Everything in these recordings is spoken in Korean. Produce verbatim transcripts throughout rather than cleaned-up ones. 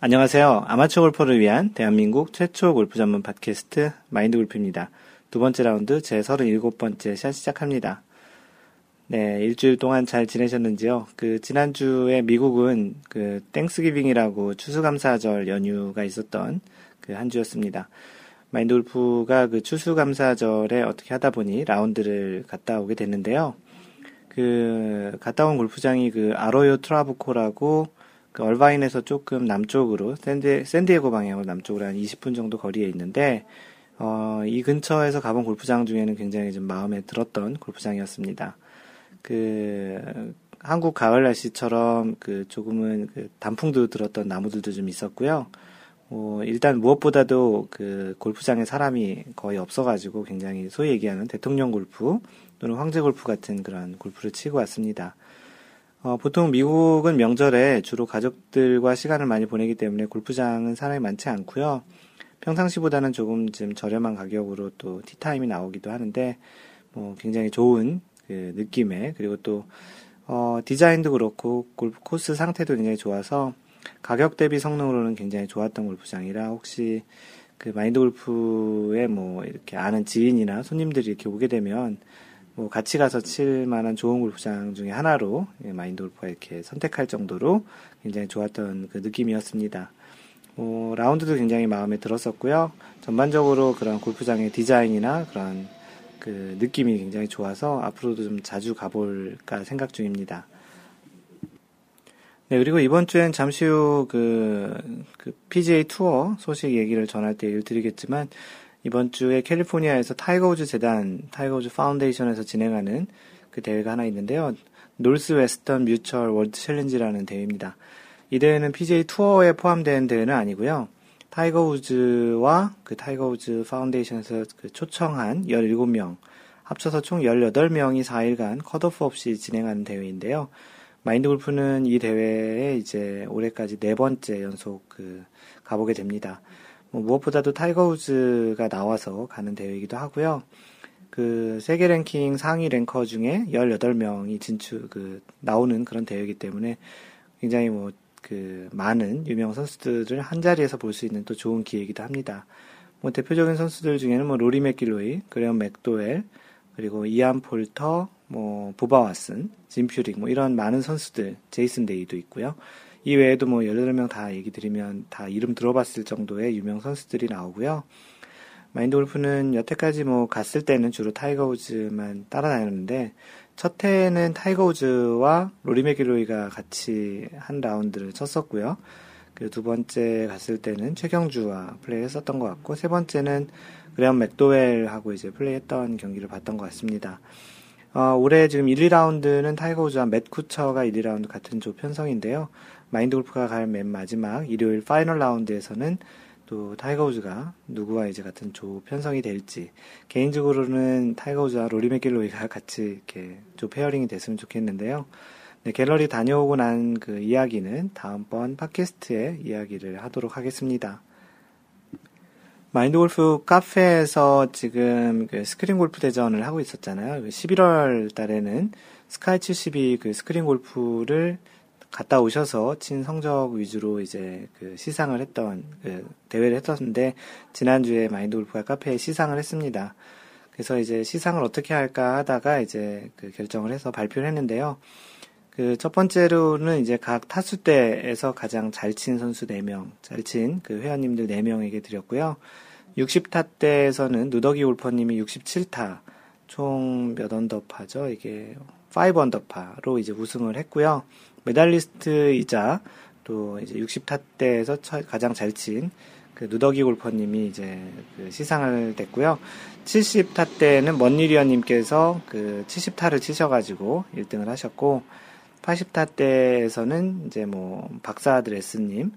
안녕하세요. 아마추어 골퍼를 위한 대한민국 최초 골프 전문 팟캐스트 마인드골프입니다. 두 번째 라운드 제 서른일곱 번째 샷 시작합니다. 네, 일주일 동안 잘 지내셨는지요? 그 지난주에 미국은 그 땡스기빙이라고 추수감사절 연휴가 있었던 그 한 주였습니다. 마인드골프가 그 추수감사절에 어떻게 하다 보니 라운드를 갔다 오게 됐는데요. 그 갔다 온 골프장이 그 아로요 트라부코라고 그 얼바인에서 조금 남쪽으로 샌디, 샌디에고 방향으로 남쪽으로 한 이십 분 정도 거리에 있는데 어, 이 근처에서 가본 골프장 중에는 굉장히 좀 마음에 들었던 골프장이었습니다. 그 한국 가을 날씨처럼 그 조금은 그 단풍도 들었던 나무들도 좀 있었고요. 어, 일단 무엇보다도 그 골프장에 사람이 거의 없어가지고 굉장히 소위 얘기하는 대통령 골프 또는 황제 골프 같은 그런 골프를 치고 왔습니다. 어, 보통 미국은 명절에 주로 가족들과 시간을 많이 보내기 때문에 골프장은 사람이 많지 않고요. 평상시보다는 조금 좀 저렴한 가격으로 또 티타임이 나오기도 하는데 뭐 굉장히 좋은 그 느낌에 그리고 또 어, 디자인도 그렇고 골프 코스 상태도 굉장히 좋아서 가격 대비 성능으로는 굉장히 좋았던 골프장이라 혹시 그 마인드 골프에 뭐 이렇게 아는 지인이나 손님들이 이렇게 오게 되면 뭐 같이 가서 칠 만한 좋은 골프장 중에 하나로 마인드 골프가 이렇게 선택할 정도로 굉장히 좋았던 그 느낌이었습니다. 뭐 라운드도 굉장히 마음에 들었었고요. 전반적으로 그런 골프장의 디자인이나 그런 그 느낌이 굉장히 좋아서 앞으로도 좀 자주 가볼까 생각 중입니다. 네, 그리고 이번 주엔 잠시 후 그, 그 피지에이 투어 소식 얘기를 전할 때 얘기를 드리겠지만 이번 주에 캘리포니아에서 타이거 우즈 재단, 타이거 우즈 파운데이션에서 진행하는 그 대회가 하나 있는데요. 노스 웨스턴 뮤추얼 월드 챌린지라는 대회입니다. 이 대회는 피지에이 투어에 포함된 대회는 아니고요. 타이거 우즈와 그 타이거 우즈 파운데이션에서 그 초청한 열일곱 명, 합쳐서 총 열여덟 명이 사 일간 컷오프 없이 진행하는 대회인데요. 마인드 골프는 이 대회에 이제 올해까지 네 번째 연속 그 가보게 됩니다. 뭐 무엇보다도 타이거 우즈가 나와서 가는 대회이기도 하고요. 그 세계 랭킹 상위 랭커 중에 열여덟 명이 진출 그 나오는 그런 대회이기 때문에 굉장히 뭐 그 많은 유명 선수들을 한 자리에서 볼 수 있는 또 좋은 기회이기도 합니다. 뭐 대표적인 선수들 중에는 뭐 로리 맥길로이, 그레엄 맥도웰, 그리고 이안 폴터, 뭐 부바 왓슨, 진 퓨릭 뭐 이런 많은 선수들, 제이슨 데이도 있고요. 이 외에도 뭐 열여덟 명 다 얘기 드리면 다 이름 들어봤을 정도의 유명 선수들이 나오고요. 마인드 골프는 여태까지 뭐 갔을 때는 주로 타이거 우즈만 따라다녔는데 첫 해에는 타이거 우즈와 로리 맥일로이가 같이 한 라운드를 쳤었고요. 그리고 두 번째 갔을 때는 최경주와 플레이했었던 것 같고 세 번째는 그레엄 맥도웰하고 이제 플레이했던 경기를 봤던 것 같습니다. 어, 올해 지금 일, 이 라운드는 타이거 우즈와 맷 쿠처가 일, 이 라운드 같은 조 편성인데요. 마인드 골프가 갈 맨 마지막 일요일 파이널 라운드에서는 또 타이거 우즈가 누구와 이제 같은 조 편성이 될지 개인적으로는 타이거 우즈와 로리 맥길로이가 같이 이렇게 조 페어링이 됐으면 좋겠는데요. 네, 갤러리 다녀오고 난 그 이야기는 다음번 팟캐스트에 이야기를 하도록 하겠습니다. 마인드 골프 카페에서 지금 그 스크린 골프 대전을 하고 있었잖아요. 십일월 달에는 스카이 칠십이 그 스크린 골프를 갔다 오셔서 친 성적 위주로 이제 그 시상을 했던, 그 대회를 했었는데, 지난주에 마인드 골프가 카페에 시상을 했습니다. 그래서 이제 시상을 어떻게 할까 하다가 이제 그 결정을 해서 발표를 했는데요. 그 첫 번째로는 이제 각 타수대에서 가장 잘 친 선수 네 명, 잘 친 그 회원님들 네 명에게 드렸고요. 육십 타 때에서는 누더기 골퍼님이 육십칠 타, 총 몇 언더파죠? 이게 오 언더파로 이제 우승을 했고요. 메달리스트이자 또 이제 육십 타 때에서 가장 잘 친 그 누더기 골퍼님이 이제 그 시상을 됐고요. 칠십 타 때에는 먼리리언님께서 그 칠십 타를 치셔가지고 일 등을 하셨고 팔십 타 때에서는 이제 뭐 박사드레스님,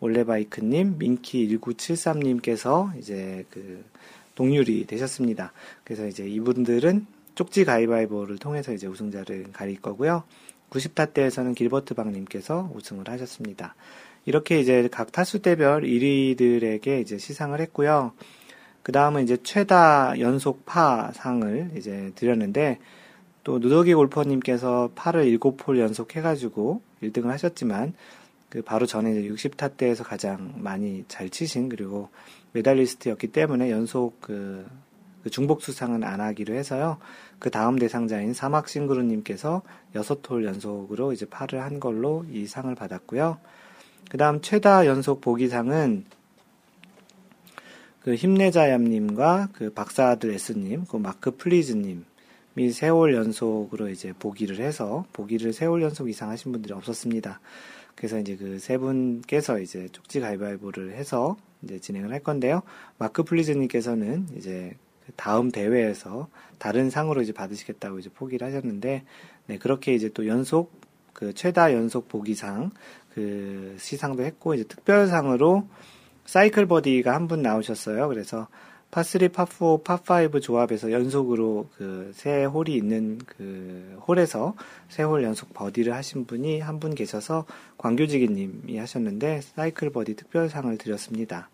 올레바이크님, 민키 천구백칠십삼님께서 이제 그 동률이 되셨습니다. 그래서 이제 이분들은 쪽지 가위바위보를 통해서 이제 우승자를 가릴 거고요. 구십 타 때에서는 길버트 박님께서 우승을 하셨습니다. 이렇게 이제 각 타수대별 일 위들에게 이제 시상을 했고요. 그 다음은 이제 최다 연속 파 상을 이제 드렸는데, 또 누더기 골퍼님께서 파를 일곱 홀 연속 해가지고 일 등을 하셨지만, 그 바로 전에 이제 육십 타 때에서 가장 많이 잘 치신 그리고 메달리스트였기 때문에 연속 그, 그 중복 수상은 안 하기로 해서요. 그 다음 대상자인 사막 싱그루님께서 여섯 홀 연속으로 이제 파를 한 걸로 이 상을 받았고요. 그 다음 최다 연속 보기상은 그 힘내자얌님과 그 박사들 S님, 그 마크 플리즈님, 이 세 홀 연속으로 이제 보기를 해서 보기를 세 홀 연속 이상 하신 분들이 없었습니다. 그래서 이제 그 세 분께서 이제 쪽지 가위바위보를 해서 이제 진행을 할 건데요. 마크 플리즈님께서는 이제 다음 대회에서 다른 상으로 이제 받으시겠다고 이제 포기를 하셨는데, 네 그렇게 이제 또 연속 그 최다 연속 보기상 그 시상도 했고 이제 특별상으로 사이클 버디가 한 분 나오셨어요. 그래서 파쓰리, 파사, 파오, 파오 조합에서 연속으로 그 세 홀이 있는 그 홀에서 세 홀 연속 버디를 하신 분이 한 분 계셔서 광교지기님이 하셨는데 사이클 버디 특별상을 드렸습니다.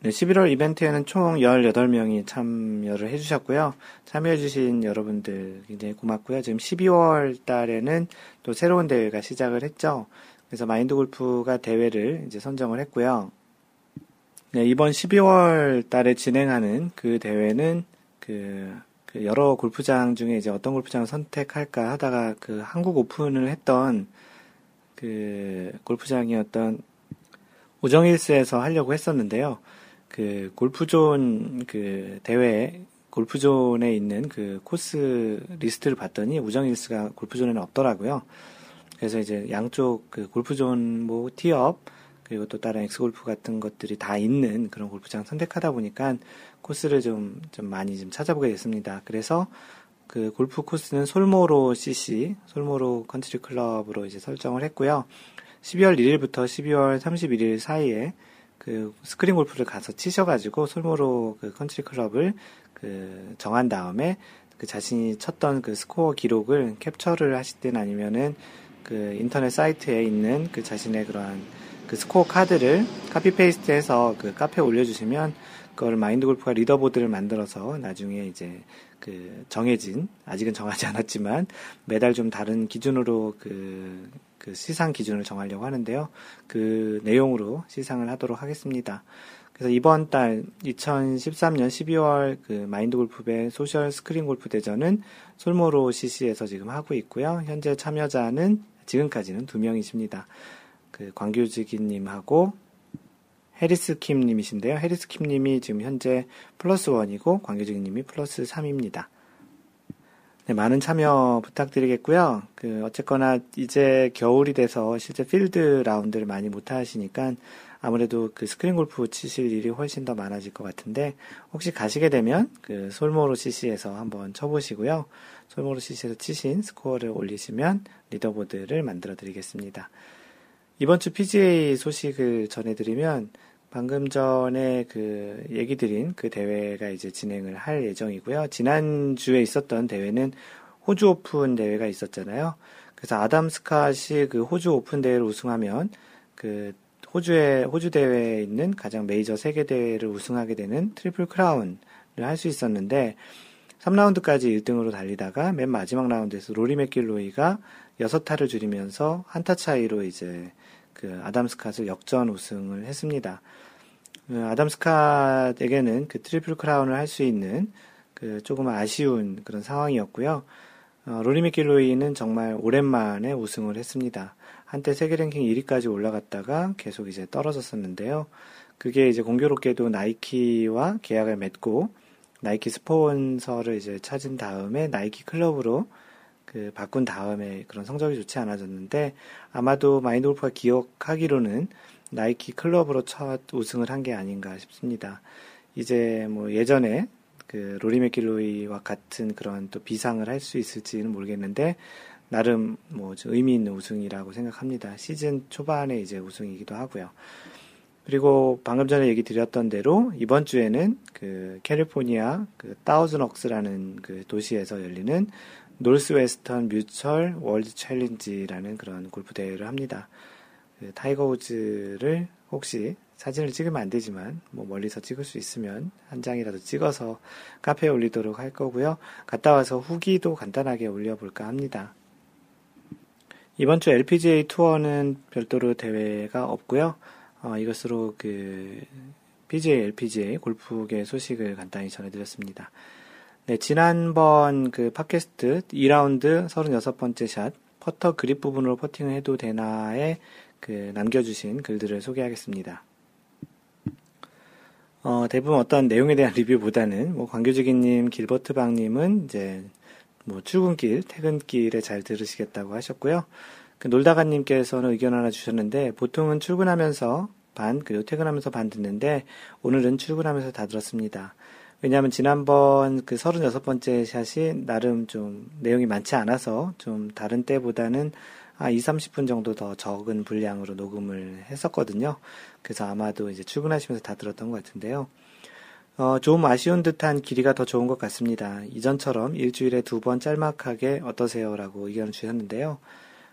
네, 십일월 이벤트에는 총 열여덟 명이 참여를 해주셨고요. 참여해주신 여러분들 굉장히 고맙고요. 지금 십이월 달에는 또 새로운 대회가 시작을 했죠. 그래서 마인드 골프가 대회를 이제 선정을 했고요. 네, 이번 십이월 달에 진행하는 그 대회는 그, 그 여러 골프장 중에 이제 어떤 골프장을 선택할까 하다가 그 한국 오픈을 했던 그 골프장이었던 오정일스에서 하려고 했었는데요. 그 골프존 그 대회에 골프존에 있는 그 코스 리스트를 봤더니 오정일스가 골프존에는 없더라고요. 그래서 이제 양쪽 그 골프존 뭐 티업 그리고 또 다른 엑스골프 같은 것들이 다 있는 그런 골프장 선택하다 보니까 코스를 좀, 좀 많이 좀 찾아보게 됐습니다. 그래서 그 골프 코스는 솔모로 씨씨, 솔모로 컨트리 클럽으로 이제 설정을 했고요. 십이월 일일부터 십이월 삼십일일 사이에 그 스크린 골프를 가서 치셔가지고 솔모로 그 컨트리 클럽을 그 정한 다음에 그 자신이 쳤던 그 스코어 기록을 캡처를 하실 때는 아니면은 그 인터넷 사이트에 있는 그 자신의 그러한 그 스코어 카드를 카피 페이스트해서 그 카페에 올려주시면 그걸 마인드 골프가 리더보드를 만들어서 나중에 이제 그 정해진 아직은 정하지 않았지만 매달 좀 다른 기준으로 그, 그 시상 기준을 정하려고 하는데요. 그 내용으로 시상을 하도록 하겠습니다. 그래서 이번 달 이천십삼 년 십이월 그 마인드 골프배 소셜 스크린 골프 대전은 솔모로 씨씨에서 지금 하고 있고요. 현재 참여자는 지금까지는 두 명이십니다. 그 광규지기님하고 해리스킴님이신데요. 해리스킴님이 지금 현재 플러스 원이고 광규지기님이 플러스 삼입니다. 네, 많은 참여 부탁드리겠고요. 그 어쨌거나 이제 겨울이 돼서 실제 필드 라운드를 많이 못 하시니까 아무래도 그 스크린 골프 치실 일이 훨씬 더 많아질 것 같은데 혹시 가시게 되면 그 솔모로 씨씨에서 한번 쳐보시고요. 솔모로 씨씨에서 치신 스코어를 올리시면 리더보드를 만들어 드리겠습니다. 이번 주 피지에이 소식을 전해드리면 방금 전에 그 얘기 드린 그 대회가 이제 진행을 할 예정이고요. 지난주에 있었던 대회는 호주 오픈 대회가 있었잖아요. 그래서 아담 스캇이 그 호주 오픈 대회를 우승하면 그 호주에, 호주 대회에 있는 가장 메이저 세계 대회를 우승하게 되는 트리플 크라운을 할 수 있었는데 삼 라운드까지 일 등으로 달리다가 맨 마지막 라운드에서 로리 맥길로이가 여섯 타를 줄이면서 한타 차이로 이제 그 아담 스캇을 역전 우승을 했습니다. 아담 스캇에게는 그 트리플 크라운을 할 수 있는 그 조금 아쉬운 그런 상황이었고요. 어, 로리 맥길로이는 정말 오랜만에 우승을 했습니다. 한때 세계 랭킹 일 위까지 올라갔다가 계속 이제 떨어졌었는데요. 그게 이제 공교롭게도 나이키와 계약을 맺고 나이키 스폰서를 이제 찾은 다음에 나이키 클럽으로 그 바꾼 다음에 그런 성적이 좋지 않아졌는데 아마도 마인드 골프가 기억하기로는 나이키 클럽으로 첫 우승을 한 게 아닌가 싶습니다. 이제 뭐 예전에 그 로리 맥길로이와 같은 그런 또 비상을 할 수 있을지는 모르겠는데 나름 뭐 의미 있는 우승이라고 생각합니다. 시즌 초반에 이제 우승이기도 하고요. 그리고 방금 전에 얘기 드렸던 대로 이번 주에는 그 캘리포니아 그 다우즌옥스라는 그 도시에서 열리는 노스웨스턴 뮤철 월드 챌린지라는 그런 골프 대회를 합니다. 그 타이거 우즈를 혹시 사진을 찍으면 안 되지만 뭐 멀리서 찍을 수 있으면 한 장이라도 찍어서 카페에 올리도록 할 거고요. 갔다 와서 후기도 간단하게 올려볼까 합니다. 이번 주 엘피지에이 투어는 별도로 대회가 없고요. 어, 이것으로 그 피지에이, 엘피지에이 골프계 소식을 간단히 전해드렸습니다. 네, 지난번 그 팟캐스트 이 라운드 서른여섯 번째 샷 퍼터 그립 부분으로 퍼팅을 해도 되나에 그 남겨주신 글들을 소개하겠습니다. 어, 대부분 어떤 내용에 대한 리뷰보다는 뭐 광교지기님, 길버트방님은 이제 뭐 출근길, 퇴근길에 잘 들으시겠다고 하셨고요. 그 놀다가님께서는 의견 하나 주셨는데 보통은 출근하면서 반 그리고 퇴근하면서 반 듣는데 오늘은 출근하면서 다 들었습니다. 왜냐하면 지난번 그 서른여섯 번째 샷이 나름 좀 내용이 많지 않아서 좀 다른 때보다는 아, 이삼십 분 정도 더 적은 분량으로 녹음을 했었거든요. 그래서 아마도 이제 출근하시면서 다 들었던 것 같은데요. 어, 좀 아쉬운 듯한 길이가 더 좋은 것 같습니다. 이전처럼 일주일에 두 번 짤막하게 어떠세요? 라고 의견을 주셨는데요.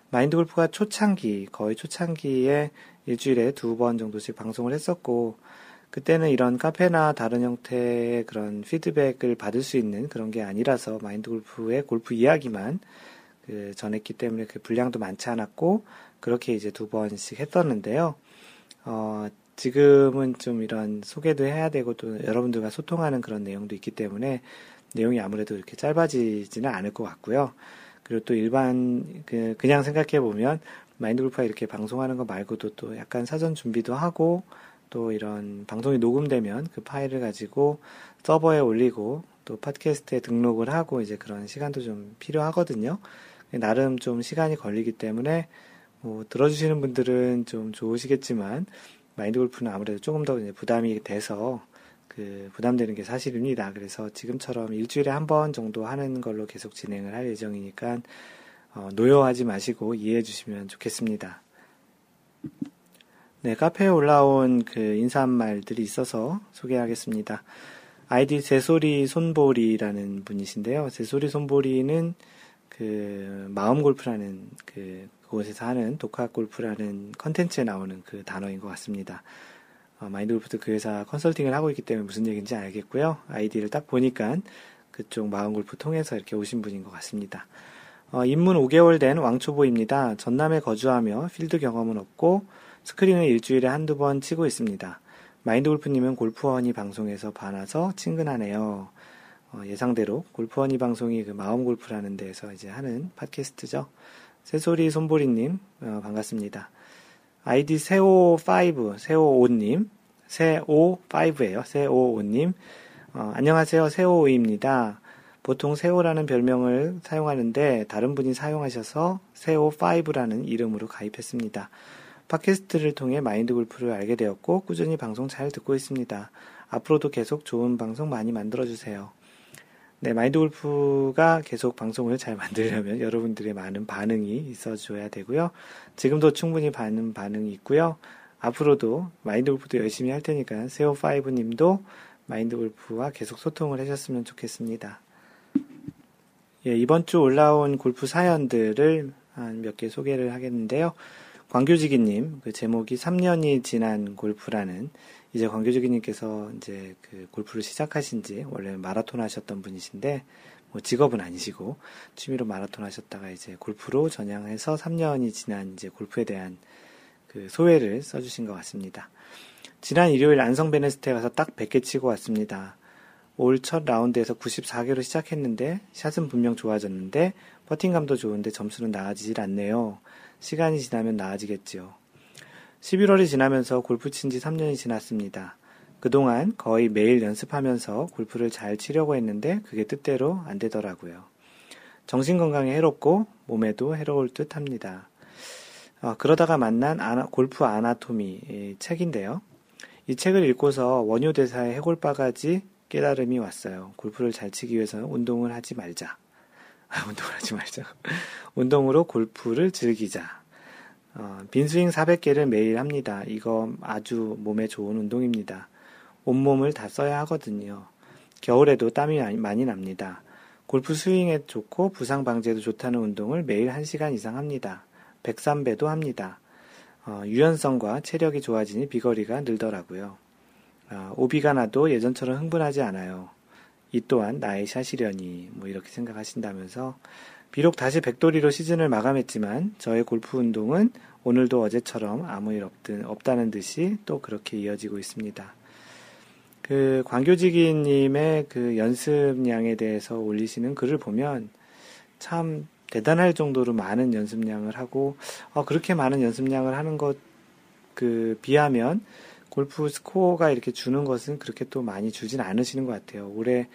마인드 골프가 초창기, 거의 초창기에 일주일에 두 번 정도씩 방송을 했었고, 그때는 이런 카페나 다른 형태의 그런 피드백을 받을 수 있는 그런 게 아니라서 마인드 골프의 골프 이야기만 그 전했기 때문에 그 분량도 많지 않았고, 그렇게 이제 두 번씩 했었는데요. 어, 지금은 좀 이런 소개도 해야 되고 또 여러분들과 소통하는 그런 내용도 있기 때문에 내용이 아무래도 이렇게 짧아지지는 않을 것 같고요. 그리고 또 일반 그 그냥 생각해 보면 마인드 골프가 이렇게 방송하는 거 말고도 또 약간 사전 준비도 하고 또 이런 방송이 녹음되면 그 파일을 가지고 서버에 올리고 또 팟캐스트에 등록을 하고 이제 그런 시간도 좀 필요하거든요. 나름 좀 시간이 걸리기 때문에 뭐 들어주시는 분들은 좀 좋으시겠지만 마인드 골프는 아무래도 조금 더 이제 부담이 돼서 그 부담되는 게 사실입니다. 그래서 지금처럼 일주일에 한 번 정도 하는 걸로 계속 진행을 할 예정이니까 어, 노여워하지 마시고 이해해 주시면 좋겠습니다. 네, 카페에 올라온 그 인사말들이 있어서 소개하겠습니다. 아이디 제소리 손보리라는 분이신데요. 제소리 손보리는 그 마음골프라는 그 그곳에서 하는 독학골프라는 컨텐츠에 나오는 그 단어인 것 같습니다. 어, 마인드골프도 그 회사 컨설팅을 하고 있기 때문에 무슨 얘기인지 알겠고요. 아이디를 딱 보니까 그쪽 마음골프 통해서 이렇게 오신 분인 것 같습니다. 어, 입문 오 개월 된 왕초보입니다. 전남에 거주하며 필드 경험은 없고 스크린은 일주일에 한두 번 치고 있습니다. 마인드골프님은 골프원이 방송에서 봐놔서 친근하네요. 어, 예상대로 골프원이 방송이 그 마음골프라는 데에서 이제 하는 팟캐스트죠. 새소리 손보리님, 어, 반갑습니다. 아이디 세오오, 세오오님, 세오오예요. 세오오님, 어, 안녕하세요. 세오오입니다. 보통 세오라는 별명을 사용하는데 다른 분이 사용하셔서 세오오라는 이름으로 가입했습니다. 팟캐스트를 통해 마인드 골프를 알게 되었고 꾸준히 방송 잘 듣고 있습니다. 앞으로도 계속 좋은 방송 많이 만들어주세요. 네, 마인드 골프가 계속 방송을 잘 만들려면 여러분들의 많은 반응이 있어줘야 되고요. 지금도 충분히 많은 반응이 있고요. 앞으로도 마인드 골프도 열심히 할 테니까 세오오님도 마인드 골프와 계속 소통을 하셨으면 좋겠습니다. 예, 이번 주 올라온 골프 사연들을 한 몇 개 소개를 하겠는데요. 광교지기님, 그 제목이 삼 년이 지난 골프라는, 이제 광교지기님께서 이제 그 골프를 시작하신 지, 원래 마라톤 하셨던 분이신데, 뭐 직업은 아니시고, 취미로 마라톤 하셨다가 이제 골프로 전향해서 삼 년이 지난 이제 골프에 대한 그 소회를 써주신 것 같습니다. 지난 일요일 안성 베네스트에 가서 딱 백 개 치고 왔습니다. 올 첫 라운드에서 구십사 개로 시작했는데, 샷은 분명 좋아졌는데, 퍼팅감도 좋은데 점수는 나아지질 않네요. 시간이 지나면 나아지겠지요. 십일월이 지나면서 골프 친 지 삼 년이 지났습니다. 그동안 거의 매일 연습하면서 골프를 잘 치려고 했는데 그게 뜻대로 안 되더라고요. 정신건강에 해롭고 몸에도 해로울 듯 합니다. 어, 그러다가 만난 아나, 골프 아나토미 책인데요. 이 책을 읽고서 원효대사의 해골바가지 깨달음이 왔어요. 골프를 잘 치기 위해서는 운동을 하지 말자. 운동을 하지 말자. 운동으로 골프를 즐기자. 어, 빈스윙 사백 개를 매일 합니다. 이거 아주 몸에 좋은 운동입니다. 온몸을 다 써야 하거든요. 겨울에도 땀이 많이 납니다. 골프 스윙에 좋고 부상 방지에도 좋다는 운동을 매일 한 시간 이상 합니다. 백삼 배도 합니다. 어, 유연성과 체력이 좋아지니 비거리가 늘더라고요. 어, 오비가 나도 예전처럼 흥분하지 않아요. 이 또한 나의 샷이려니 뭐 이렇게 생각하신다면서 비록 다시 백돌이로 시즌을 마감했지만 저의 골프 운동은 오늘도 어제처럼 아무 일 없든, 없다는 듯이 또 그렇게 이어지고 있습니다. 그 광교지기님의 그 연습량에 대해서 올리시는 글을 보면 참 대단할 정도로 많은 연습량을 하고 어, 그렇게 많은 연습량을 하는 것 그 비하면 골프 스코어가 이렇게 주는 것은 그렇게 또 많이 주진 않으시는 것 같아요. 올해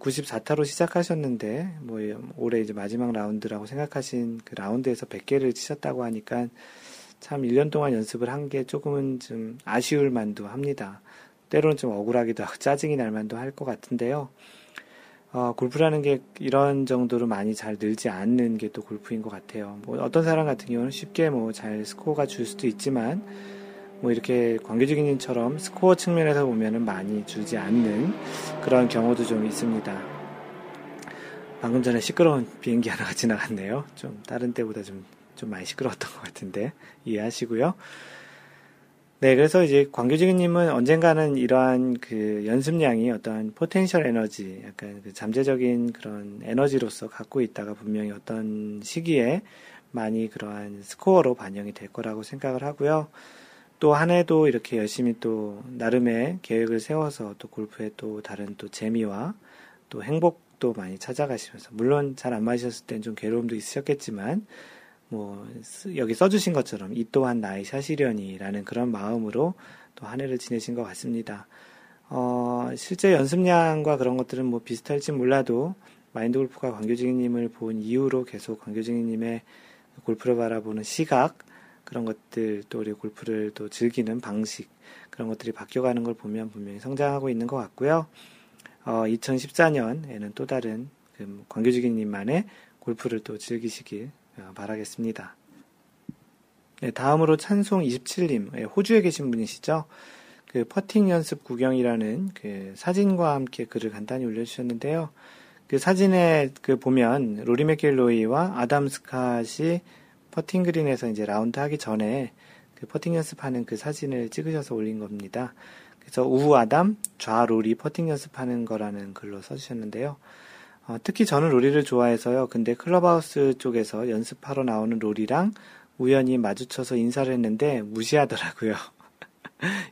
구십사 타로 시작하셨는데, 뭐, 올해 이제 마지막 라운드라고 생각하신 그 라운드에서 백 개를 치셨다고 하니까 참 일 년 동안 연습을 한 게 조금은 좀 아쉬울 만도 합니다. 때로는 좀 억울하기도 하고 짜증이 날 만도 할 것 같은데요. 어, 골프라는 게 이런 정도로 많이 잘 늘지 않는 게 또 골프인 것 같아요. 뭐, 어떤 사람 같은 경우는 쉽게 뭐 잘 스코어가 줄 수도 있지만, 뭐 이렇게 광교지기님처럼 스코어 측면에서 보면은 많이 주지 않는 그런 경우도 좀 있습니다. 방금 전에 시끄러운 비행기 하나가 지나갔네요. 좀 다른 때보다 좀, 좀 많이 시끄러웠던 것 같은데 이해하시고요. 네, 그래서 이제 광교지기님은 언젠가는 이러한 그 연습량이 어떤 포텐셜 에너지, 약간 그 잠재적인 그런 에너지로서 갖고 있다가 분명히 어떤 시기에 많이 그러한 스코어로 반영이 될 거라고 생각을 하고요. 또 한 해도 이렇게 열심히 또 나름의 계획을 세워서 또 골프에 또 다른 또 재미와 또 행복도 많이 찾아가시면서, 물론 잘 안 맞으셨을 땐 좀 괴로움도 있으셨겠지만, 뭐 여기 써주신 것처럼 이 또한 나의 샷이려니라는 그런 마음으로 또 한 해를 지내신 것 같습니다. 어, 실제 연습량과 그런 것들은 뭐 비슷할지 몰라도 마인드골프가 광교지기님을 본 이후로 계속 광교지기님의 골프를 바라보는 시각, 그런 것들, 또 우리 골프를 또 즐기는 방식, 그런 것들이 바뀌어가는 걸 보면 분명히 성장하고 있는 것 같고요. 어, 이천십사 년에는 또 다른 그 광교지기님만의 골프를 또 즐기시길 바라겠습니다. 네, 다음으로 찬송 이십칠 님, 호주에 계신 분이시죠. 그 퍼팅 연습 구경이라는 그 사진과 함께 글을 간단히 올려주셨는데요. 그 사진에 그 보면 로리 맥길로이와 아담 스캇이 퍼팅 그린에서 이제 라운드 하기 전에 그 퍼팅 연습하는 그 사진을 찍으셔서 올린 겁니다. 그래서 우우 아담, 좌 로리 퍼팅 연습하는 거라는 글로 써주셨는데요. 어, 특히 저는 로리를 좋아해서요. 근데 클럽하우스 쪽에서 연습하러 나오는 로리랑 우연히 마주쳐서 인사를 했는데 무시하더라고요.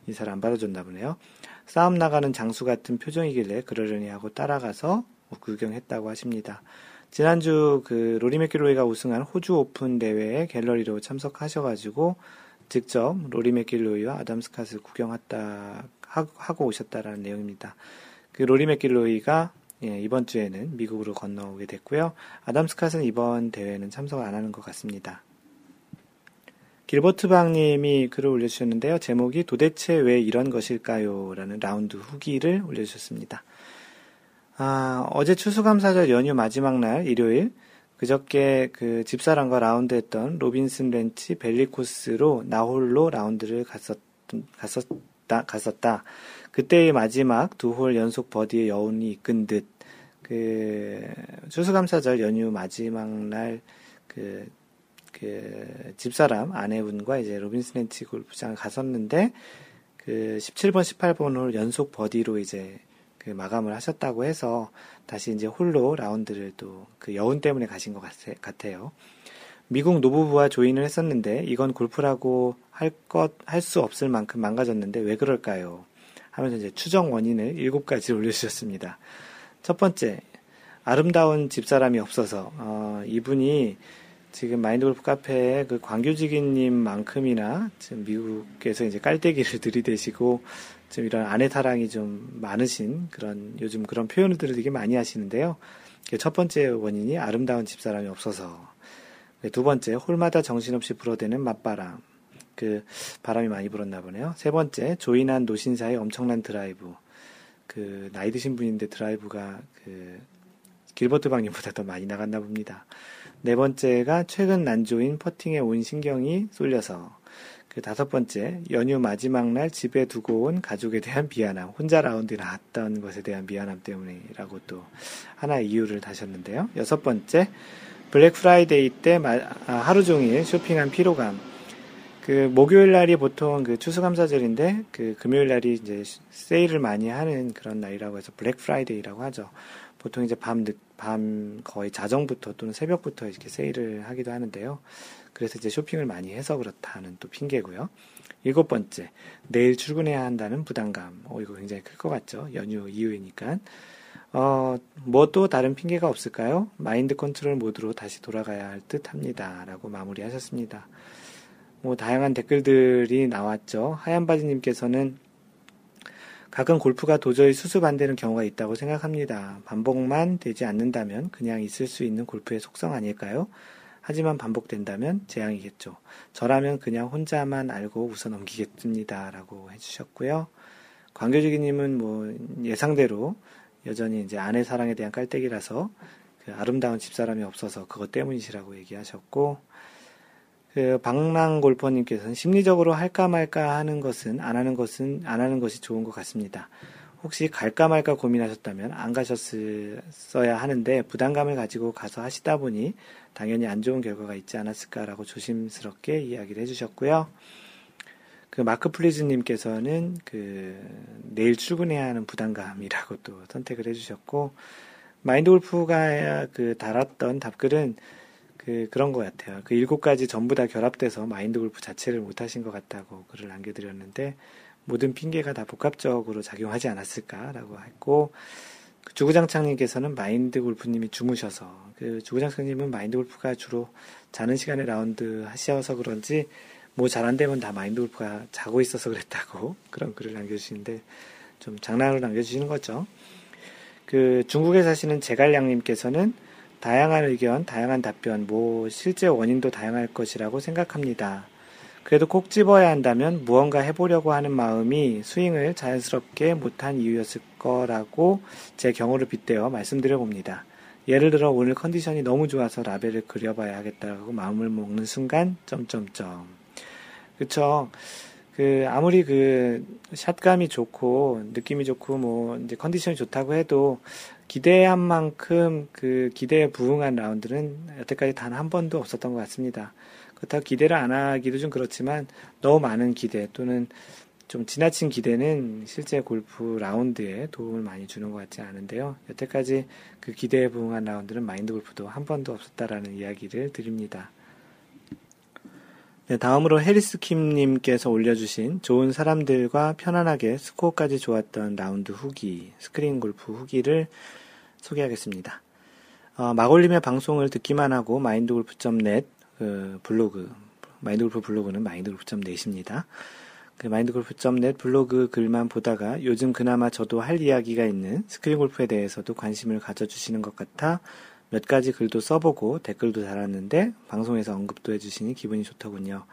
인사를 안 받아줬나 보네요. 싸움 나가는 장수 같은 표정이길래 그러려니 하고 따라가서 구경했다고 하십니다. 지난주 그 로리 맥길로이가 우승한 호주 오픈 대회에 갤러리로 참석하셔가지고 직접 로리 맥길로이와 아담 스캇을 구경했다 하고 오셨다라는 내용입니다. 그 로리 맥길로이가 예, 이번 주에는 미국으로 건너오게 됐고요. 아담 스캇은 이번 대회는 참석을 안 하는 것 같습니다. 길버트 박님이 글을 올려주셨는데요. 제목이 도대체 왜 이런 것일까요?라는 라운드 후기를 올려주셨습니다. 아, 어제 추수감사절 연휴 마지막 날, 일요일, 그저께 그 집사람과 라운드했던 로빈슨 렌치 벨리 코스로 나홀로 라운드를 갔었, 갔었다, 갔었다. 그때의 마지막 두 홀 연속 버디의 여운이 이끈 듯, 그, 추수감사절 연휴 마지막 날, 그, 그, 집사람, 아내분과 이제 로빈슨 렌치 골프장 갔었는데, 그, 십칠 번, 십팔 번 홀 연속 버디로 이제, 그 마감을 하셨다고 해서 다시 이제 홀로 라운드를 또 그 여운 때문에 가신 것 같아요. 미국 노부부와 조인을 했었는데 이건 골프라고 할 것, 할 수 없을 만큼 망가졌는데 왜 그럴까요? 하면서 이제 추정 원인을 일곱 가지를 올려주셨습니다. 첫 번째, 아름다운 집사람이 없어서, 어, 이분이 지금 마인드골프 카페에 그 광교지기님만큼이나 지금 미국에서 이제 깔때기를 들이대시고 좀 이런 아내 사랑이 좀 많으신 그런 요즘 그런 표현들을 되게 많이 하시는데요. 첫 번째 원인이 아름다운 집사람이 없어서. 두 번째, 홀마다 정신없이 불어대는 맞바람. 그 바람이 많이 불었나 보네요. 세 번째, 조인한 노신사의 엄청난 드라이브. 그 나이 드신 분인데 드라이브가 그 길버트 박님보다 더 많이 나갔나 봅니다. 네 번째가 최근 난조인 퍼팅에 온 신경이 쏠려서. 그 다섯 번째, 연휴 마지막 날 집에 두고 온 가족에 대한 미안함, 혼자 라운드에 나왔던 것에 대한 미안함 때문이라고 또 하나의 이유를 다셨는데요. 여섯 번째, 블랙 프라이데이 때 마, 아, 하루 종일 쇼핑한 피로감. 그 목요일 날이 보통 그 추수감사절인데 그 금요일 날이 이제 세일을 많이 하는 그런 날이라고 해서 블랙 프라이데이라고 하죠. 보통 이제 밤, 늦, 밤 거의 자정부터 또는 새벽부터 이렇게 세일을 하기도 하는데요. 그래서 이제 쇼핑을 많이 해서 그렇다는 또 핑계고요. 일곱 번째, 내일 출근해야 한다는 부담감. 어, 이거 굉장히 클 것 같죠? 연휴 이후이니까. 어, 뭐 또 다른 핑계가 없을까요? 마인드 컨트롤 모드로 다시 돌아가야 할 듯 합니다. 라고 마무리 하셨습니다. 뭐, 다양한 댓글들이 나왔죠. 하얀바지님께서는 가끔 골프가 도저히 수습 안 되는 경우가 있다고 생각합니다. 반복만 되지 않는다면 그냥 있을 수 있는 골프의 속성 아닐까요? 하지만 반복된다면 재앙이겠죠. 저라면 그냥 혼자만 알고 웃어 넘기겠습니다. 라고 해주셨고요. 광교지기님은 뭐 예상대로 여전히 이제 아내 사랑에 대한 깔때기라서 그 아름다운 집사람이 없어서 그것 때문이시라고 얘기하셨고, 그, 방랑골퍼님께서는 심리적으로 할까 말까 하는 것은, 안 하는 것은, 안 하는 것이 좋은 것 같습니다. 혹시 갈까 말까 고민하셨다면 안 가셨어야 하는데 부담감을 가지고 가서 하시다 보니 당연히 안 좋은 결과가 있지 않았을까라고 조심스럽게 이야기를 해주셨고요. 그, 마크 플리즈님께서는 그, 내일 출근해야 하는 부담감이라고 또 선택을 해주셨고, 마인드 골프가 그, 달았던 답글은 그, 그런 것 같아요. 그 일곱 가지 전부 다 결합돼서 마인드 골프 자체를 못하신 것 같다고 글을 남겨드렸는데, 모든 핑계가 다 복합적으로 작용하지 않았을까라고 했고, 그 주구장창님께서는 마인드 골프님이 주무셔서, 그 주구장창님은 마인드 골프가 주로 자는 시간에 라운드 하셔서 그런지, 뭐 잘 안 되면 다 마인드 골프가 자고 있어서 그랬다고 그런 글을 남겨주시는데, 좀 장난으로 남겨주시는 거죠. 그 중국에 사시는 제갈량님께서는 다양한 의견, 다양한 답변, 뭐 실제 원인도 다양할 것이라고 생각합니다. 그래도 꼭 집어야 한다면 무언가 해보려고 하는 마음이 스윙을 자연스럽게 못한 이유였을 거라고 제 경우를 빗대어 말씀드려봅니다. 예를 들어 오늘 컨디션이 너무 좋아서 라벨을 그려봐야 하겠다고 마음을 먹는 순간 점점점. 그쵸? 그 아무리 그 샷감이 좋고 느낌이 좋고 뭐 이제 컨디션이 좋다고 해도 기대한 만큼 그 기대에 부응한 라운드는 여태까지 단 한 번도 없었던 것 같습니다. 그렇다고 기대를 안 하기도 좀 그렇지만 너무 많은 기대 또는 좀 지나친 기대는 실제 골프 라운드에 도움을 많이 주는 것 같지 않은데요. 여태까지 그 기대에 부응한 라운드는 마인드 골프도 한 번도 없었다라는 이야기를 드립니다. 네, 다음으로 해리스킴님께서 올려주신 좋은 사람들과 편안하게 스코어까지 좋았던 라운드 후기, 스크린 골프 후기를 소개하겠습니다. 어, 마골님의 방송을 듣기만 하고 마인드골프 닷 넷 그 블로그, 마인드골프 블로그는 마인드골프 닷 넷입니다. 그 마인드골프 닷 넷 블로그 글만 보다가 요즘 그나마 저도 할 이야기가 있는 스크린 골프에 대해서도 관심을 가져주시는 것 같아 몇 가지 글도 써보고 댓글도 달았는데 방송에서 언급도 해주시니 기분이 좋더군요.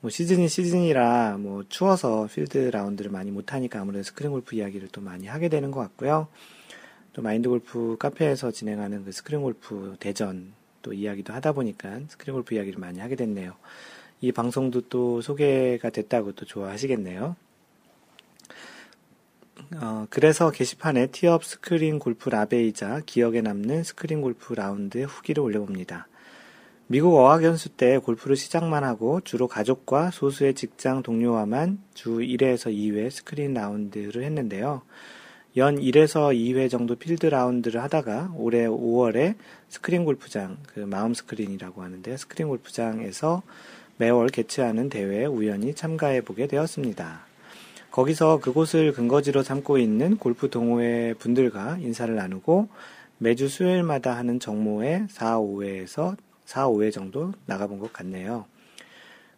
뭐 시즌이 시즌이라 뭐 추워서 필드 라운드를 많이 못하니까 아무래도 스크린 골프 이야기를 또 많이 하게 되는 것 같고요. 또 마인드 골프 카페에서 진행하는 그 스크린 골프 대전 또 이야기도 하다 보니까 스크린 골프 이야기를 많이 하게 됐네요. 이 방송도 또 소개가 됐다고 또 좋아하시겠네요. 어, 그래서 게시판에 티업 스크린 골프 라베이자 기억에 남는 스크린 골프 라운드의 후기를 올려봅니다. 미국 어학연수 때 골프를 시작만 하고 주로 가족과 소수의 직장 동료와만 주 일 회에서 이 회 스크린 라운드를 했는데요. 연 일 회에서 이 회 정도 필드 라운드를 하다가 올해 오월에 스크린 골프장, 그 마음 스크린이라고 하는데 스크린 골프장에서 매월 개최하는 대회에 우연히 참가해보게 되었습니다. 거기서 그곳을 근거지로 삼고 있는 골프 동호회 분들과 인사를 나누고 매주 수요일마다 하는 정모에 사, 오 회에서 사, 오 회 정도 나가본 것 같네요.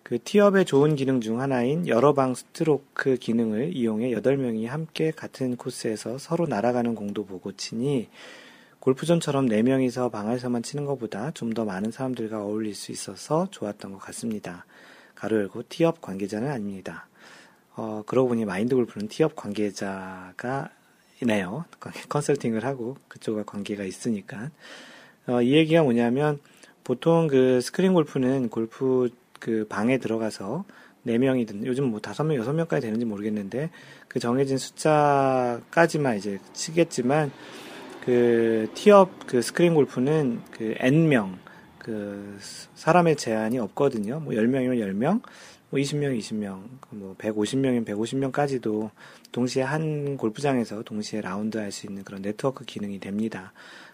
그 티업의 좋은 기능 중 하나인 여러 방 스트로크 기능을 이용해 여덟 명이 함께 같은 코스에서 서로 날아가는 공도 보고 치니 골프존처럼 네 명이서 방에서만 치는 것보다 좀 더 많은 사람들과 어울릴 수 있어서 좋았던 것 같습니다. 가로 열고 티업 관계자는 아닙니다. 어, 그러고 보니 마인드 골프는 티업 관계자가 이네요. 컨설팅을 하고 그쪽과 관계가 있으니까. 어, 이 얘기가 뭐냐면 보통 그 스크린 골프는 골프 그 방에 들어가서 네 명이든 요즘 뭐 다섯 명, 여섯 명까지 되는지 모르겠는데 그 정해진 숫자까지만 이제 치겠지만 그 티업 그 스크린 골프는 그 N명 그 사람의 제한이 없거든요. 뭐 열 명이면 열 명 뭐 이십 명, 이십 명, 뭐 백오십 명이면 백오십 명까지도 동시에 한 골프장에서 동시에 라운드할 수 있는 그런 네트워크 기능이 됩니다.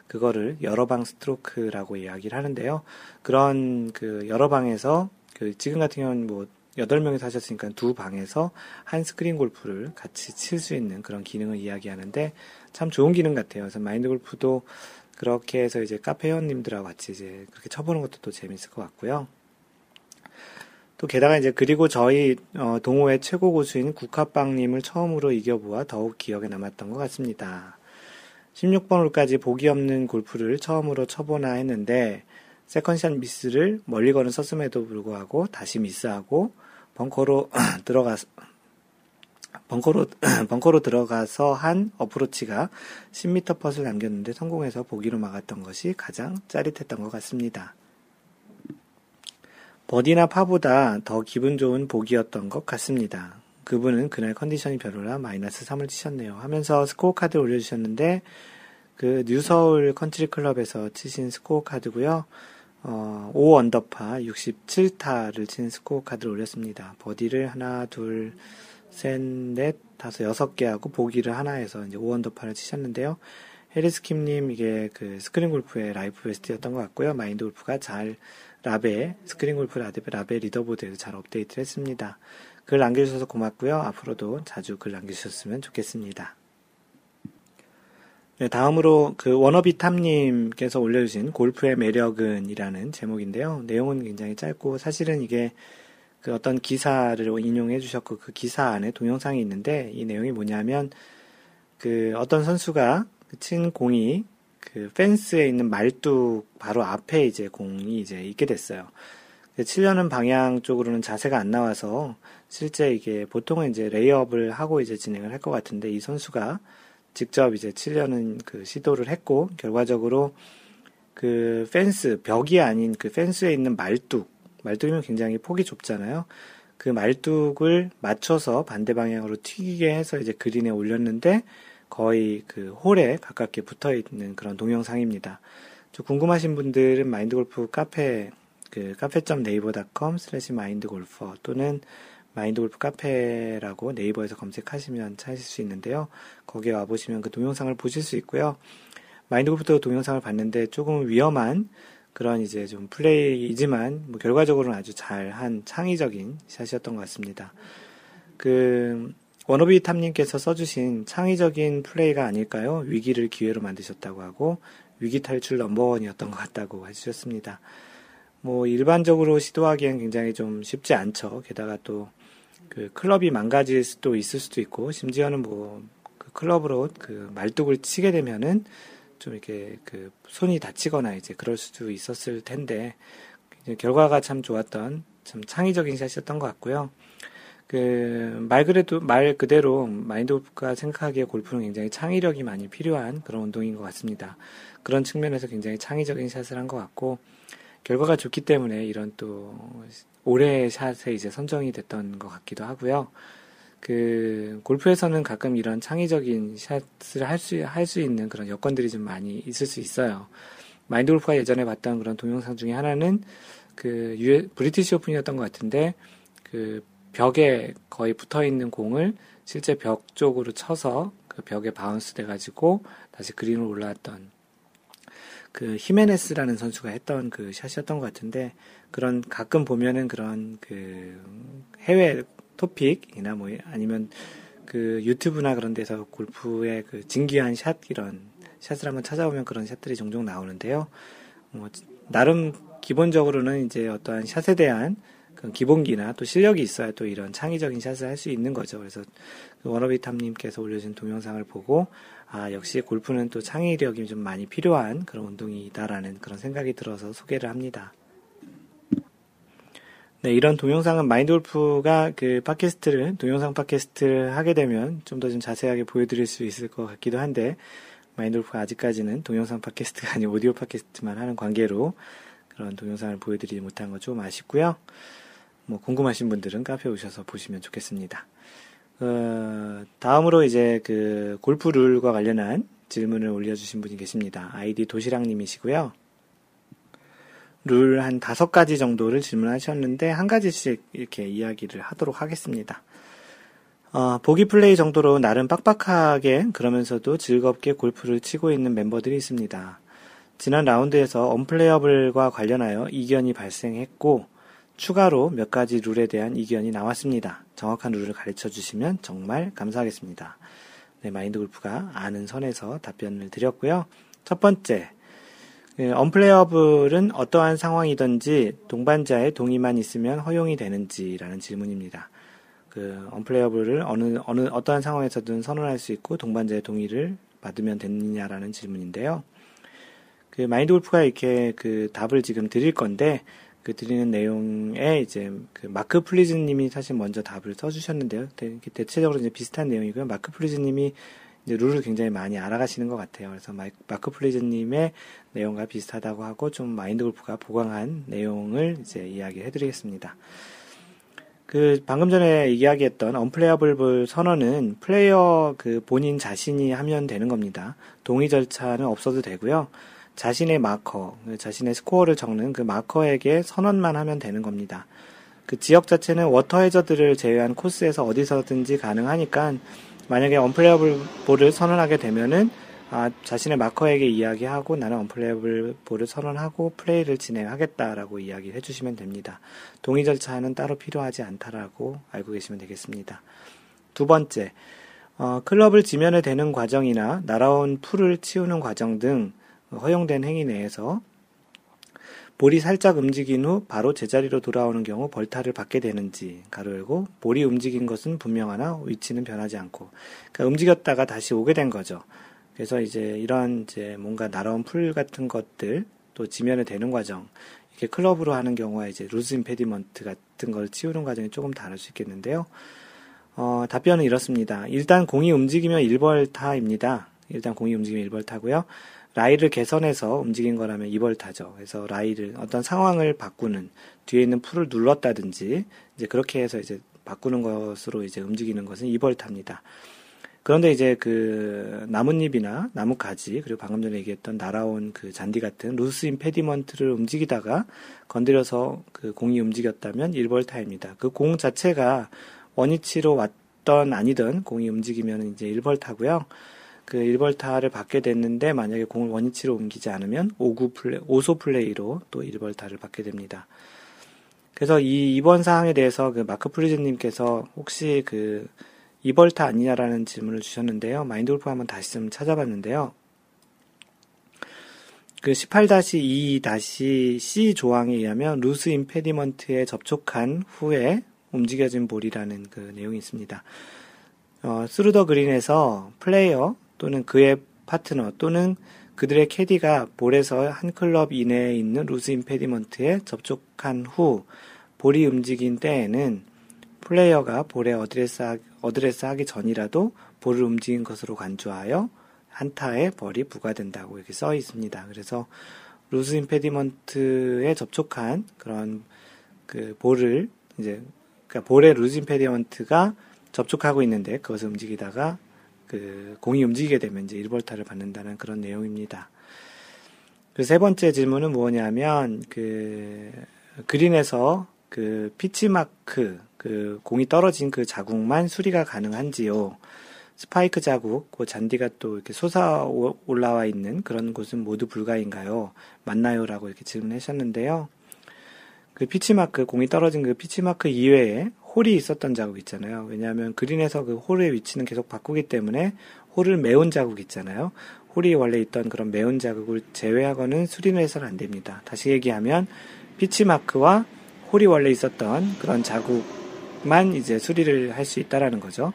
그거를 여러 방 스트로크라고 이야기를 하는데요. 그런 그 여러 방에서 그 지금 같은 경우는 뭐 여덟 명이서 하셨으니까 두 방에서 한 스크린 골프를 같이 칠 수 있는 그런 기능을 이야기하는데 참 좋은 기능 같아요. 그래서 마인드 골프도 그렇게 해서 이제 카페 회원님들하고 같이 이제 그렇게 쳐보는 것도 또 재밌을 것 같고요. 또 게다가 이제 그리고 저희 어, 동호회 최고 고수인 국화빵님을 처음으로 이겨보아 더욱 기억에 남았던 것 같습니다. 십육 번 홀까지 보기 없는 골프를 처음으로 쳐보나 했는데 세컨샷 미스를 멀리 거는 썼음에도 불구하고 다시 미스하고 벙커로 들어가서 벙커로 벙커로 들어가서 한 어프로치가 십 미터 펫을 남겼는데 성공해서 보기로 막았던 것이 가장 짜릿했던 것 같습니다. 버디나 파보다 더 기분 좋은 보기였던 것 같습니다. 그분은 그날 컨디션이 별로라 마이너스 삼을 치셨네요 하면서 스코어 카드를 올려주셨는데 그 뉴서울 컨트리 클럽에서 치신 스코어 카드고요. 어, 오 언더파 육십칠 타를 친 스코어 카드를 올렸습니다. 버디를 하나, 둘, 셋, 넷, 다섯, 여섯 개 하고 보기를 하나 해서 이제 오 언더파를 치셨는데요. 해리스킴님 이게 그 스크린 골프의 라이프 베스트였던 것 같고요. 마인드 골프가 잘 라베, 스크린 골프 라베, 라베 리더보드에서 잘 업데이트를 했습니다. 글 남겨주셔서 고맙고요. 앞으로도 자주 글 남겨주셨으면 좋겠습니다. 네, 다음으로 그 워너비탐님께서 올려주신 골프의 매력은 이라는 제목인데요. 내용은 굉장히 짧고 사실은 이게 그 어떤 기사를 인용해 주셨고 그 기사 안에 동영상이 있는데 이 내용이 뭐냐면 그 어떤 선수가 친 공이 그 펜스에 있는 말뚝 바로 앞에 이제 공이 이제 있게 됐어요. 치려는 방향 쪽으로는 자세가 안 나와서 실제 이게 보통은 이제 레이업을 하고 이제 진행을 할 것 같은데 이 선수가 직접 이제 치려는 그 시도를 했고, 결과적으로 그 펜스, 벽이 아닌 그 펜스에 있는 말뚝, 말뚝이면 굉장히 폭이 좁잖아요. 그 말뚝을 맞춰서 반대 방향으로 튀기게 해서 이제 그린에 올렸는데 거의 그 홀에 가깝게 붙어 있는 그런 동영상입니다. 저 궁금하신 분들은 마인드 골프 카페, 그 카페 닷 네이버 닷 컴 슬래시 마인드골퍼 또는 마인드골프 카페라고 네이버에서 검색하시면 찾을 수 있는데요. 거기에 와보시면 그 동영상을 보실 수 있고요. 마인드골프도 동영상을 봤는데 조금 위험한 그런 이제 좀 플레이이지만 뭐 결과적으로는 아주 잘한 창의적인 샷이었던 것 같습니다. 그 워너비 탐님께서 써주신 창의적인 플레이가 아닐까요? 위기를 기회로 만드셨다고 하고 위기 탈출 넘버원이었던 것 같다고 해주셨습니다. 뭐 일반적으로 시도하기엔 굉장히 좀 쉽지 않죠. 게다가 또 그 클럽이 망가질 수도 있을 수도 있고, 심지어는 뭐, 그 클럽으로 그 말뚝을 치게 되면은 좀 이렇게 그 손이 다치거나 이제 그럴 수도 있었을 텐데, 결과가 참 좋았던, 참 창의적인 샷이었던 것 같고요. 그, 말 그래도, 말 그대로 마인드 골프가 생각하기에 골프는 굉장히 창의력이 많이 필요한 그런 운동인 것 같습니다. 그런 측면에서 굉장히 창의적인 샷을 한 것 같고, 결과가 좋기 때문에 이런 또 올해의 샷에 이제 선정이 됐던 것 같기도 하고요. 그 골프에서는 가끔 이런 창의적인 샷을 할 수 할 수 있는 그런 여건들이 좀 많이 있을 수 있어요. 마인드 골프가 예전에 봤던 그런 동영상 중에 하나는 그 유에, 브리티시 오픈이었던 것 같은데 그 벽에 거의 붙어 있는 공을 실제 벽 쪽으로 쳐서 그 벽에 바운스 돼가지고 다시 그린으로 올라왔던. 그 히메네스라는 선수가 했던 그 샷이었던 것 같은데 그런 가끔 보면은 그런 그 해외 토픽이나 뭐 아니면 그 유튜브나 그런 데서 골프의 그 진귀한 샷 이런 샷을 한번 찾아보면 그런 샷들이 종종 나오는데요. 뭐 나름 기본적으로는 이제 어떠한 샷에 대한 그런 기본기나 또 실력이 있어야 또 이런 창의적인 샷을 할 수 있는 거죠. 그래서 그 워너비탐님께서 올려준 동영상을 보고 아, 역시 골프는 또 창의력이 좀 많이 필요한 그런 운동이다라는 그런 생각이 들어서 소개를 합니다. 네, 이런 동영상은 마인드 골프가 그 팟캐스트를, 동영상 팟캐스트를 하게 되면 좀 더 좀 자세하게 보여드릴 수 있을 것 같기도 한데, 마인드 골프가 아직까지는 동영상 팟캐스트가 아닌 오디오 팟캐스트만 하는 관계로 그런 동영상을 보여드리지 못한 거 좀 아쉽고요. 뭐, 궁금하신 분들은 카페에 오셔서 보시면 좋겠습니다. 어, 다음으로 이제 그 골프 룰과 관련한 질문을 올려주신 분이 계십니다. 아이디 도시락님이시고요. 룰 한 다섯 가지 정도를 질문하셨는데 한 가지씩 이렇게 이야기를 하도록 하겠습니다. 어, 보기 플레이 정도로 나름 빡빡하게 그러면서도 즐겁게 골프를 치고 있는 멤버들이 있습니다. 지난 라운드에서 언플레이어블과 관련하여 이견이 발생했고 추가로 몇 가지 룰에 대한 이견이 나왔습니다. 정확한 룰을 가르쳐 주시면 정말 감사하겠습니다. 네, 마인드 골프가 아는 선에서 답변을 드렸고요. 첫 번째, 언플레이어블은 어떠한 상황이든지 동반자의 동의만 있으면 허용이 되는지라는 질문입니다. 그 언플레이어블을 어느 어느 어떠한 상황에서든 선언할 수 있고 동반자의 동의를 받으면 되느냐라는 질문인데요. 그 마인드 골프가 이렇게 그 답을 지금 드릴 건데 그 드리는 내용에 이제 그 마크 플리즈님이 사실 먼저 답을 써주셨는데요. 대, 대체적으로 이제 비슷한 내용이고요. 마크 플리즈님이 이제 룰을 굉장히 많이 알아가시는 것 같아요. 그래서 마, 마크 플리즈님의 내용과 비슷하다고 하고 좀 마인드 골프가 보강한 내용을 이제 이야기해드리겠습니다. 그 방금 전에 이야기했던 언플레이어블 선언은 플레이어 그 본인 자신이 하면 되는 겁니다. 동의 절차는 없어도 되고요. 자신의 마커, 자신의 스코어를 적는 그 마커에게 선언만 하면 되는 겁니다. 그 지역 자체는 워터 해저드를 제외한 코스에서 어디서든지 가능하니까 만약에 언플레이어블 볼을 선언하게 되면은 아, 자신의 마커에게 이야기하고 나는 언플레이어블 볼을 선언하고 플레이를 진행하겠다라고 이야기를 해주시면 됩니다. 동의 절차는 따로 필요하지 않다라고 알고 계시면 되겠습니다. 두 번째, 어, 클럽을 지면에 대는 과정이나 날아온 풀을 치우는 과정 등 허용된 행위 내에서 볼이 살짝 움직인 후 바로 제자리로 돌아오는 경우 벌타를 받게 되는지, 가로 열고 볼이 움직인 것은 분명하나 위치는 변하지 않고, 그러니까 움직였다가 다시 오게 된 거죠. 그래서 이제 이런 이제 뭔가 날아온 풀 같은 것들 또 지면에 대는 과정, 이렇게 클럽으로 하는 경우와 이제 루즈 임페디먼트 같은 걸 치우는 과정이 조금 다를 수 있겠는데요. 어, 답변은 이렇습니다. 일단 공이 움직이면 일 벌타입니다. 일단 공이 움직이면 일 벌타고요. 라이를 개선해서 움직인 거라면 이 벌타죠. 그래서 라이를 어떤 상황을 바꾸는, 뒤에 있는 풀을 눌렀다든지 이제 그렇게 해서 이제 바꾸는 것으로 이제 움직이는 것은 이 벌타입니다. 그런데 이제 그 나뭇잎이나 나뭇가지, 그리고 방금 전에 얘기했던 날아온 그 잔디 같은 루스 임페디먼트를 움직이다가 건드려서 그 공이 움직였다면 일 벌타입니다. 그 공 자체가 원위치로 왔던 아니든 공이 움직이면 이제 일 벌타고요. 그 일 벌타를 받게 됐는데 만약에 공을 원위치로 옮기지 않으면 오구 플레이, 오소 플레이로 또 일 벌타를 받게 됩니다. 그래서 이 이번 사항에 대해서 그 마크 프리즈님께서 혹시 그 이 벌타 아니냐라는 질문을 주셨는데요. 마인드골프 한번 다시 좀 찾아봤는데요. 그 십팔 이 씨 조항에 의하면 루스 임페디먼트에 접촉한 후에 움직여진 볼이라는 그 내용이 있습니다. 어, 스루 더 그린에서 플레이어 또는 그의 파트너 또는 그들의 캐디가 볼에서 한 클럽 이내에 있는 루스 임페디먼트에 접촉한 후 볼이 움직인 때에는 플레이어가 볼에 어드레스, 어드레스 하기 전이라도 볼을 움직인 것으로 간주하여 한타에 벌이 부과된다고 이렇게 써 있습니다. 그래서 루스 임페디먼트에 접촉한 그런 그 볼을 이제, 그러니까 볼에 루스 임페디먼트가 접촉하고 있는데 그것을 움직이다가 그 공이 움직이게 되면 이제 일 벌타를 받는다는 그런 내용입니다. 그 세 번째 질문은 무엇이냐면 그 그린에서 그 피치마크, 그 공이 떨어진 그 자국만 수리가 가능한지요. 스파이크 자국, 그 잔디가 또 이렇게 솟아 올라와 있는 그런 곳은 모두 불가인가요? 맞나요? 라고 이렇게 질문하셨는데요. 그 피치마크, 공이 떨어진 그 피치마크 이외에 홀이 있었던 자국 있잖아요. 왜냐하면 그린에서 그 홀의 위치는 계속 바꾸기 때문에 홀을 메운 자국 있잖아요. 홀이 원래 있던 그런 메운 자국을 제외하고는 수리를 해서는 안 됩니다. 다시 얘기하면 피치마크와 홀이 원래 있었던 그런 자국만 이제 수리를 할 수 있다라는 거죠.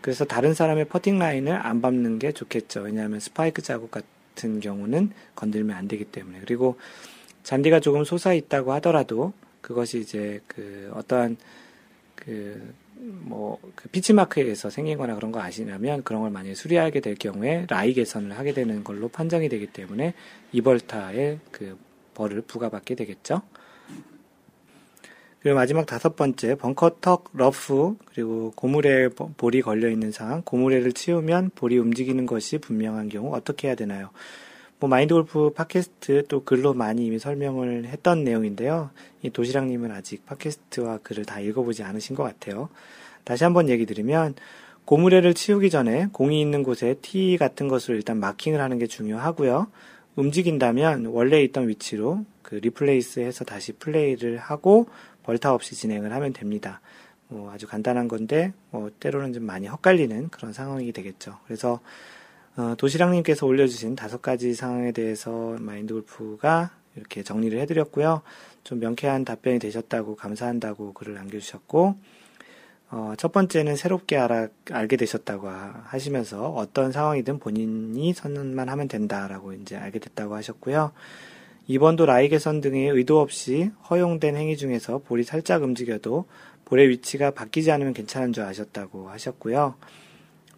그래서 다른 사람의 퍼팅 라인을 안 밟는 게 좋겠죠. 왜냐하면 스파이크 자국 같은 경우는 건들면 안 되기 때문에. 그리고 잔디가 조금 솟아 있다고 하더라도 그것이 이제 그 어떠한 그 뭐 그 피치마크에서 생긴 거나 그런 거 아시냐면 그런 걸 만약에 수리하게 될 경우에 라이 개선을 하게 되는 걸로 판정이 되기 때문에 이 벌타의 그 벌을 부과받게 되겠죠. 그리고 마지막 다섯 번째, 벙커턱, 러프, 그리고 고무레에 볼이 걸려있는 상황, 고무레를 치우면 볼이 움직이는 것이 분명한 경우 어떻게 해야 되나요? 뭐 마인드골프 팟캐스트 또 글로 많이 이미 설명을 했던 내용인데요. 이 도시락님은 아직 팟캐스트와 글을 다 읽어보지 않으신 것 같아요. 다시 한번 얘기 드리면 고무래를 치우기 전에 공이 있는 곳에 티 같은 것을 일단 마킹을 하는 게 중요하고요. 움직인다면 원래 있던 위치로 그 리플레이스해서 다시 플레이를 하고 벌타 없이 진행을 하면 됩니다. 뭐 아주 간단한 건데 뭐 때로는 좀 많이 헛갈리는 그런 상황이 되겠죠. 그래서 어, 도시락님께서 올려주신 다섯 가지 상황에 대해서 마인드골프가 이렇게 정리를 해드렸고요. 좀 명쾌한 답변이 되셨다고 감사한다고 글을 남겨주셨고 어, 첫 번째는 새롭게 알아, 알게 되셨다고 하시면서 어떤 상황이든 본인이 선언만 하면 된다라고 이제 알게 됐다고 하셨고요. 이번도 라이 개선 등의 의도 없이 허용된 행위 중에서 볼이 살짝 움직여도 볼의 위치가 바뀌지 않으면 괜찮은 줄 아셨다고 하셨고요.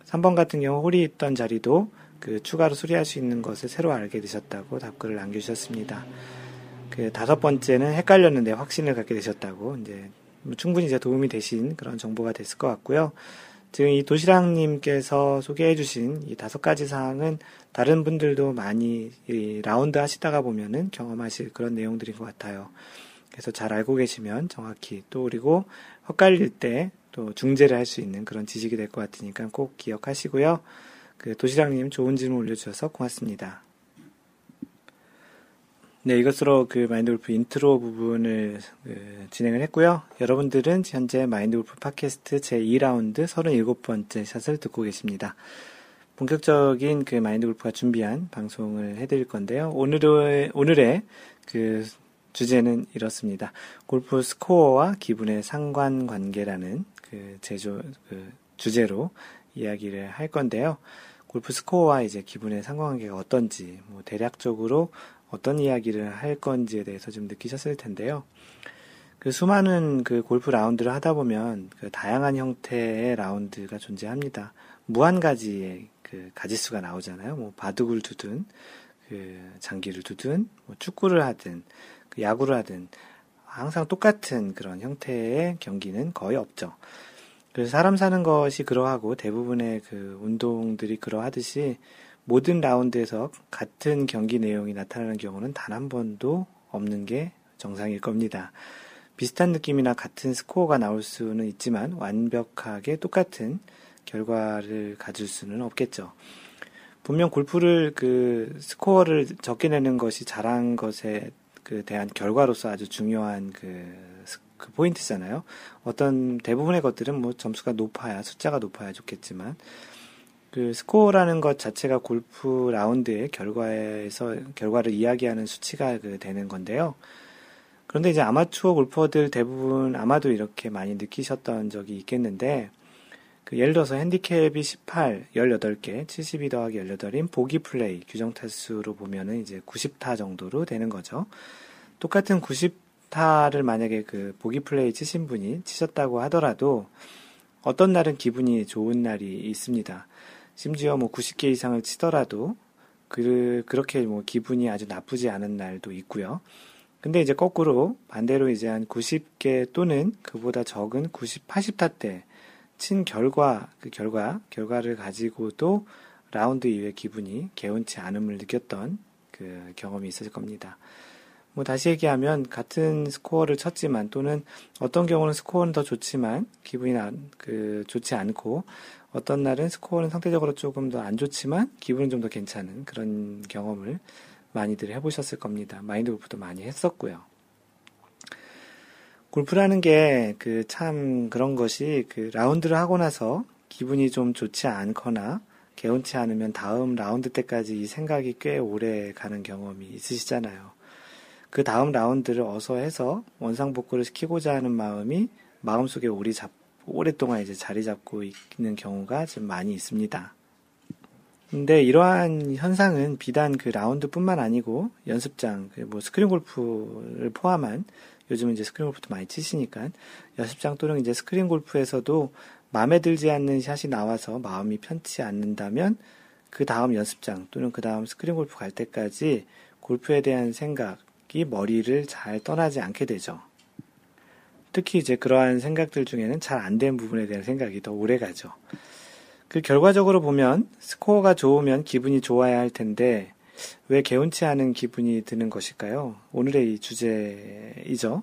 삼 번 같은 경우 홀이 있던 자리도 그 추가로 수리할 수 있는 것을 새로 알게 되셨다고 답글을 남겨주셨습니다. 그 다섯 번째는 헷갈렸는데 확신을 갖게 되셨다고 이제 충분히 이제 도움이 되신 그런 정보가 됐을 것 같고요. 지금 이 도시락님께서 소개해주신 이 다섯 가지 사항은 다른 분들도 많이 이 라운드 하시다가 보면은 경험하실 그런 내용들인 것 같아요. 그래서 잘 알고 계시면 정확히 또 그리고 헛갈릴 때 또 중재를 할 수 있는 그런 지식이 될 것 같으니까 꼭 기억하시고요. 그 도시락님 좋은 질문 올려주셔서 고맙습니다. 네, 이것으로 그 마인드골프 인트로 부분을 그 진행을 했고요. 여러분들은 현재 마인드골프 팟캐스트 제이 라운드 서른일곱 번째 샷을 듣고 계십니다. 본격적인 그 마인드골프가 준비한 방송을 해드릴 건데요. 오늘의 오늘의 그 주제는 이렇습니다. 골프 스코어와 기분의 상관관계라는 그 제조 그 주제로 이야기를 할 건데요. 골프 스코어와 이제 기분의 상관관계가 어떤지 뭐 대략적으로 어떤 이야기를 할 건지에 대해서 좀 느끼셨을 텐데요. 그 수많은 그 골프 라운드를 하다 보면 그 다양한 형태의 라운드가 존재합니다. 무한 가지의 그 가지수가 나오잖아요. 뭐 바둑을 두든, 그 장기를 두든, 뭐 축구를 하든, 그 야구를 하든 항상 똑같은 그런 형태의 경기는 거의 없죠. 그래서 사람 사는 것이 그러하고 대부분의 그 운동들이 그러하듯이 모든 라운드에서 같은 경기 내용이 나타나는 경우는 단 한 번도 없는 게 정상일 겁니다. 비슷한 느낌이나 같은 스코어가 나올 수는 있지만 완벽하게 똑같은 결과를 가질 수는 없겠죠. 분명 골프를 그 스코어를 적게 내는 것이 잘한 것에 그 대한 결과로서 아주 중요한 그, 그 포인트잖아요. 어떤 대부분의 것들은 뭐 점수가 높아야 숫자가 높아야 좋겠지만 그 스코어라는 것 자체가 골프 라운드의 결과에서 결과를 이야기하는 수치가 그 되는 건데요. 그런데 이제 아마추어 골퍼들 대부분 아마도 이렇게 많이 느끼셨던 적이 있겠는데 그 예를 들어서 핸디캡이 십팔, 열여덟 개, 칠십이 더하기 열여덟인 보기 플레이 규정 타수로 보면은 이제 구십 타 정도로 되는 거죠. 똑같은 구십 타를 만약에 그 보기 플레이 치신 분이 치셨다고 하더라도 어떤 날은 기분이 좋은 날이 있습니다. 심지어 뭐 구십 개 이상을 치더라도 그 그렇게 뭐 기분이 아주 나쁘지 않은 날도 있고요. 근데 이제 거꾸로 반대로 이제 한 구십 개 또는 그보다 적은 구십, 팔십 타 때 친 결과 그 결과 결과를 가지고도 라운드 이후에 기분이 개운치 않음을 느꼈던 그 경험이 있었을 겁니다. 뭐 다시 얘기하면 같은 스코어를 쳤지만 또는 어떤 경우는 스코어는 더 좋지만 기분이 안, 그 좋지 않고 어떤 날은 스코어는 상대적으로 조금 더 안 좋지만 기분은 좀 더 괜찮은 그런 경험을 많이들 해보셨을 겁니다. 마인드 골프도 많이 했었고요. 골프라는 게 그 참 그런 것이 그 라운드를 하고 나서 기분이 좀 좋지 않거나 개운치 않으면 다음 라운드 때까지 이 생각이 꽤 오래 가는 경험이 있으시잖아요. 그 다음 라운드를 어서 해서 원상복구를 시키고자 하는 마음이 마음속에 오리 잡 오랫동안 이제 자리 잡고 있는 경우가 좀 많이 있습니다. 근데 이러한 현상은 비단 그 라운드뿐만 아니고 연습장, 뭐 스크린 골프를 포함한 요즘은 이제 스크린 골프도 많이 치시니까 연습장 또는 이제 스크린 골프에서도 마음에 들지 않는 샷이 나와서 마음이 편치 않는다면 그 다음 연습장 또는 그 다음 스크린 골프 갈 때까지 골프에 대한 생각이 머리를 잘 떠나지 않게 되죠. 특히 이제 그러한 생각들 중에는 잘 안 된 부분에 대한 생각이 더 오래 가죠. 그 결과적으로 보면 스코어가 좋으면 기분이 좋아야 할 텐데 왜 개운치 않은 기분이 드는 것일까요? 오늘의 이 주제이죠.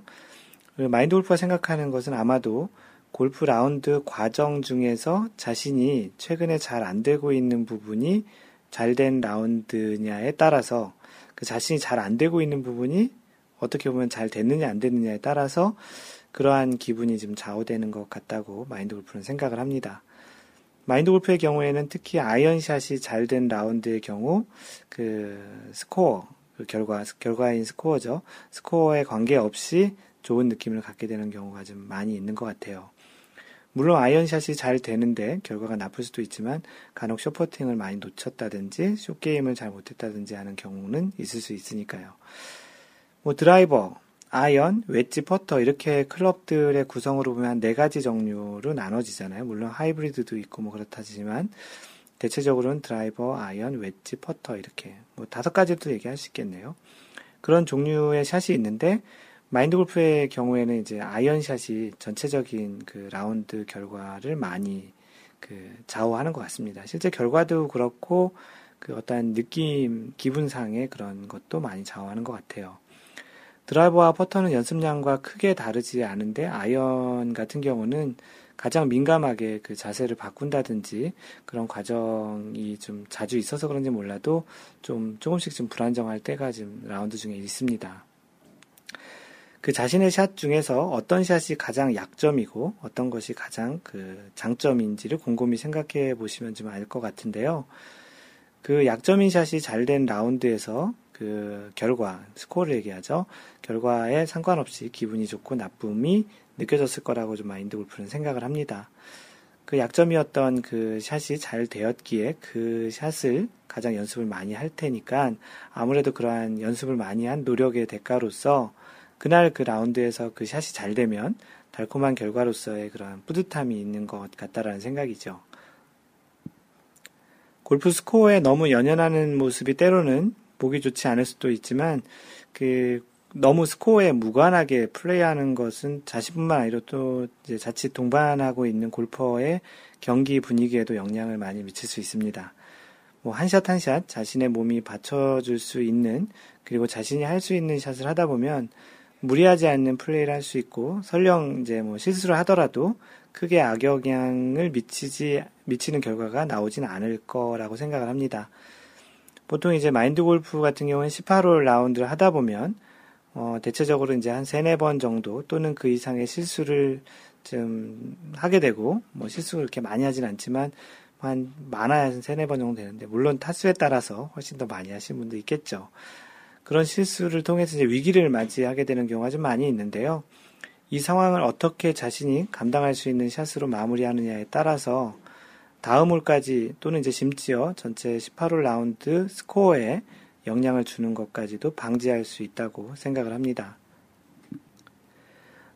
마인드 골프가 생각하는 것은 아마도 골프 라운드 과정 중에서 자신이 최근에 잘 안 되고 있는 부분이 잘된 라운드냐에 따라서 그 자신이 잘 안 되고 있는 부분이 어떻게 보면 잘 됐느냐 안 됐느냐에 따라서 그러한 기분이 지금 좌우되는 것 같다고 마인드 골프는 생각을 합니다. 마인드 골프의 경우에는 특히 아이언샷이 잘 된 라운드의 경우 그 스코어, 그 결과, 결과인 스코어죠. 스코어에 관계없이 좋은 느낌을 갖게 되는 경우가 좀 많이 있는 것 같아요. 물론 아이언샷이 잘 되는데 결과가 나쁠 수도 있지만 간혹 숏퍼팅을 많이 놓쳤다든지 숏게임을 잘 못했다든지 하는 경우는 있을 수 있으니까요. 뭐 드라이버, 아이언, 웨지, 퍼터 이렇게 클럽들의 구성으로 보면 한 네 가지 종류로 나눠지잖아요. 물론 하이브리드도 있고 뭐 그렇다지만 대체적으로는 드라이버, 아이언, 웨지, 퍼터 이렇게 뭐 다섯 가지도 얘기할 수 있겠네요. 그런 종류의 샷이 있는데 마인드 골프의 경우에는 이제 아이언샷이 전체적인 그 라운드 결과를 많이 그 좌우하는 것 같습니다. 실제 결과도 그렇고 그 어떤 느낌, 기분상의 그런 것도 많이 좌우하는 것 같아요. 드라이버와 퍼터는 연습량과 크게 다르지 않은데 아이언 같은 경우는 가장 민감하게 그 자세를 바꾼다든지 그런 과정이 좀 자주 있어서 그런지 몰라도 좀 조금씩 좀 불안정할 때가 지금 라운드 중에 있습니다. 그 자신의 샷 중에서 어떤 샷이 가장 약점이고 어떤 것이 가장 그 장점인지를 곰곰이 생각해 보시면 좀 알 것 같은데요. 그 약점인 샷이 잘된 라운드에서 그 결과, 스코어를 얘기하죠. 결과에 상관없이 기분이 좋고 나쁨이 느껴졌을 거라고 좀 마인드 골프는 생각을 합니다. 그 약점이었던 그 샷이 잘 되었기에 그 샷을 가장 연습을 많이 할 테니까 아무래도 그러한 연습을 많이 한 노력의 대가로서 그날 그 라운드에서 그 샷이 잘 되면 달콤한 결과로서의 그런 뿌듯함이 있는 것 같다라는 생각이죠. 골프 스코어에 너무 연연하는 모습이 때로는 보기 좋지 않을 수도 있지만 그 너무 스코어에 무관하게 플레이하는 것은 자신뿐만 아니라 또 이제 자칫 동반하고 있는 골퍼의 경기 분위기에도 영향을 많이 미칠 수 있습니다. 뭐 한 샷 한 샷 자신의 몸이 받쳐줄 수 있는 그리고 자신이 할 수 있는 샷을 하다 보면 무리하지 않는 플레이를 할 수 있고 설령 이제 뭐 실수를 하더라도 크게 악영향을 미치지 미치는 결과가 나오진 않을 거라고 생각을 합니다. 보통 이제 마인드 골프 같은 경우는 십팔 홀 라운드를 하다 보면 어 대체적으로 이제 한 세네 번 정도 또는 그 이상의 실수를 좀 하게 되고 뭐 실수를 이렇게 많이 하진 않지만 한 많아야 세네 번 정도 되는데 물론 타수에 따라서 훨씬 더 많이 하신 분도 있겠죠. 그런 실수를 통해서 이제 위기를 맞이하게 되는 경우가 좀 많이 있는데요. 이 상황을 어떻게 자신이 감당할 수 있는 샷으로 마무리하느냐에 따라서 다음 홀까지 또는 이제 심지어 전체 십팔 홀 라운드 스코어에 영향을 주는 것까지도 방지할 수 있다고 생각을 합니다.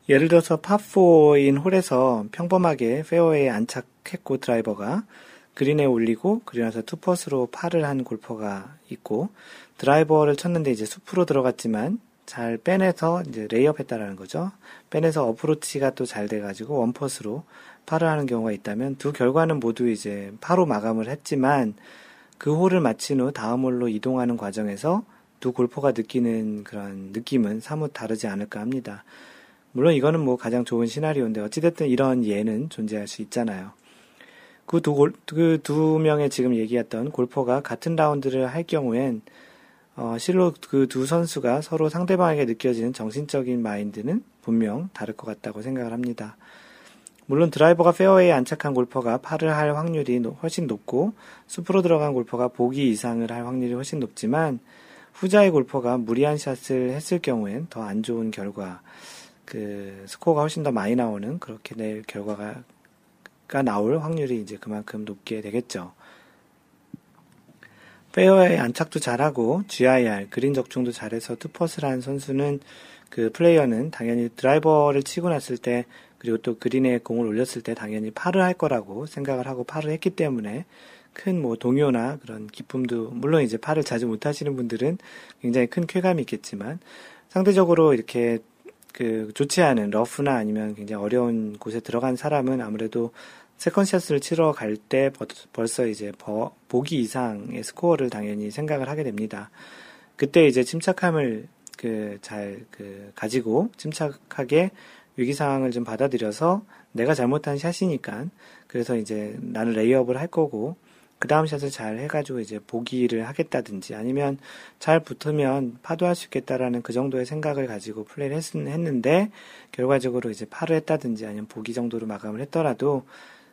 예를 들어서 파사인 홀에서 평범하게 페어웨이에 안착했고 드라이버가 그린에 올리고 그린에서 투펫으로 파를 한 골퍼가 있고 드라이버를 쳤는데 이제 숲으로 들어갔지만 잘 빼내서 이제 레이업 했다라는 거죠. 빼내서 어프로치가 또 잘 돼가지고 원펫으로 파를 하는 경우가 있다면 두 결과는 모두 이제 파로 마감을 했지만 그 홀을 마친 후 다음 홀로 이동하는 과정에서 두 골퍼가 느끼는 그런 느낌은 사뭇 다르지 않을까 합니다. 물론 이거는 뭐 가장 좋은 시나리오인데 어찌됐든 이런 예는 존재할 수 있잖아요. 그 두 골, 그 두 명의 지금 얘기했던 골퍼가 같은 라운드를 할 경우엔 어, 실로 그 두 선수가 서로 상대방에게 느껴지는 정신적인 마인드는 분명 다를 것 같다고 생각을 합니다. 물론 드라이버가 페어웨이에 안착한 골퍼가 파를 할 확률이 노, 훨씬 높고 숲으로 들어간 골퍼가 보기 이상을 할 확률이 훨씬 높지만 후자의 골퍼가 무리한 샷을 했을 경우엔 더 안 좋은 결과, 그 스코어가 훨씬 더 많이 나오는 그렇게 될 결과가 나올 확률이 이제 그만큼 높게 되겠죠. 페어웨이 안착도 잘하고 지아이알 그린 적중도 잘해서 투펫을 한 선수는 그 플레이어는 당연히 드라이버를 치고 났을 때 그리고 또 그린에 공을 올렸을 때 당연히 파를 할 거라고 생각을 하고 파를 했기 때문에 큰 뭐 동요나 그런 기쁨도 물론 이제 파를 자주 못 하시는 분들은 굉장히 큰 쾌감이 있겠지만 상대적으로 이렇게 그 좋지 않은 러프나 아니면 굉장히 어려운 곳에 들어간 사람은 아무래도 세컨샷을 치러 갈 때 벌써 이제 버, 보기 이상의 스코어를 당연히 생각을 하게 됩니다. 그때 이제 침착함을 그 잘 그 가지고 침착하게 위기 상황을 좀 받아들여서 내가 잘못한 샷이니까 그래서 이제 나는 레이업을 할 거고 그 다음 샷을 잘 해가지고 이제 보기를 하겠다든지 아니면 잘 붙으면 파도 할 수 있겠다라는 그 정도의 생각을 가지고 플레이를 했, 했는데 결과적으로 이제 파를 했다든지 아니면 보기 정도로 마감을 했더라도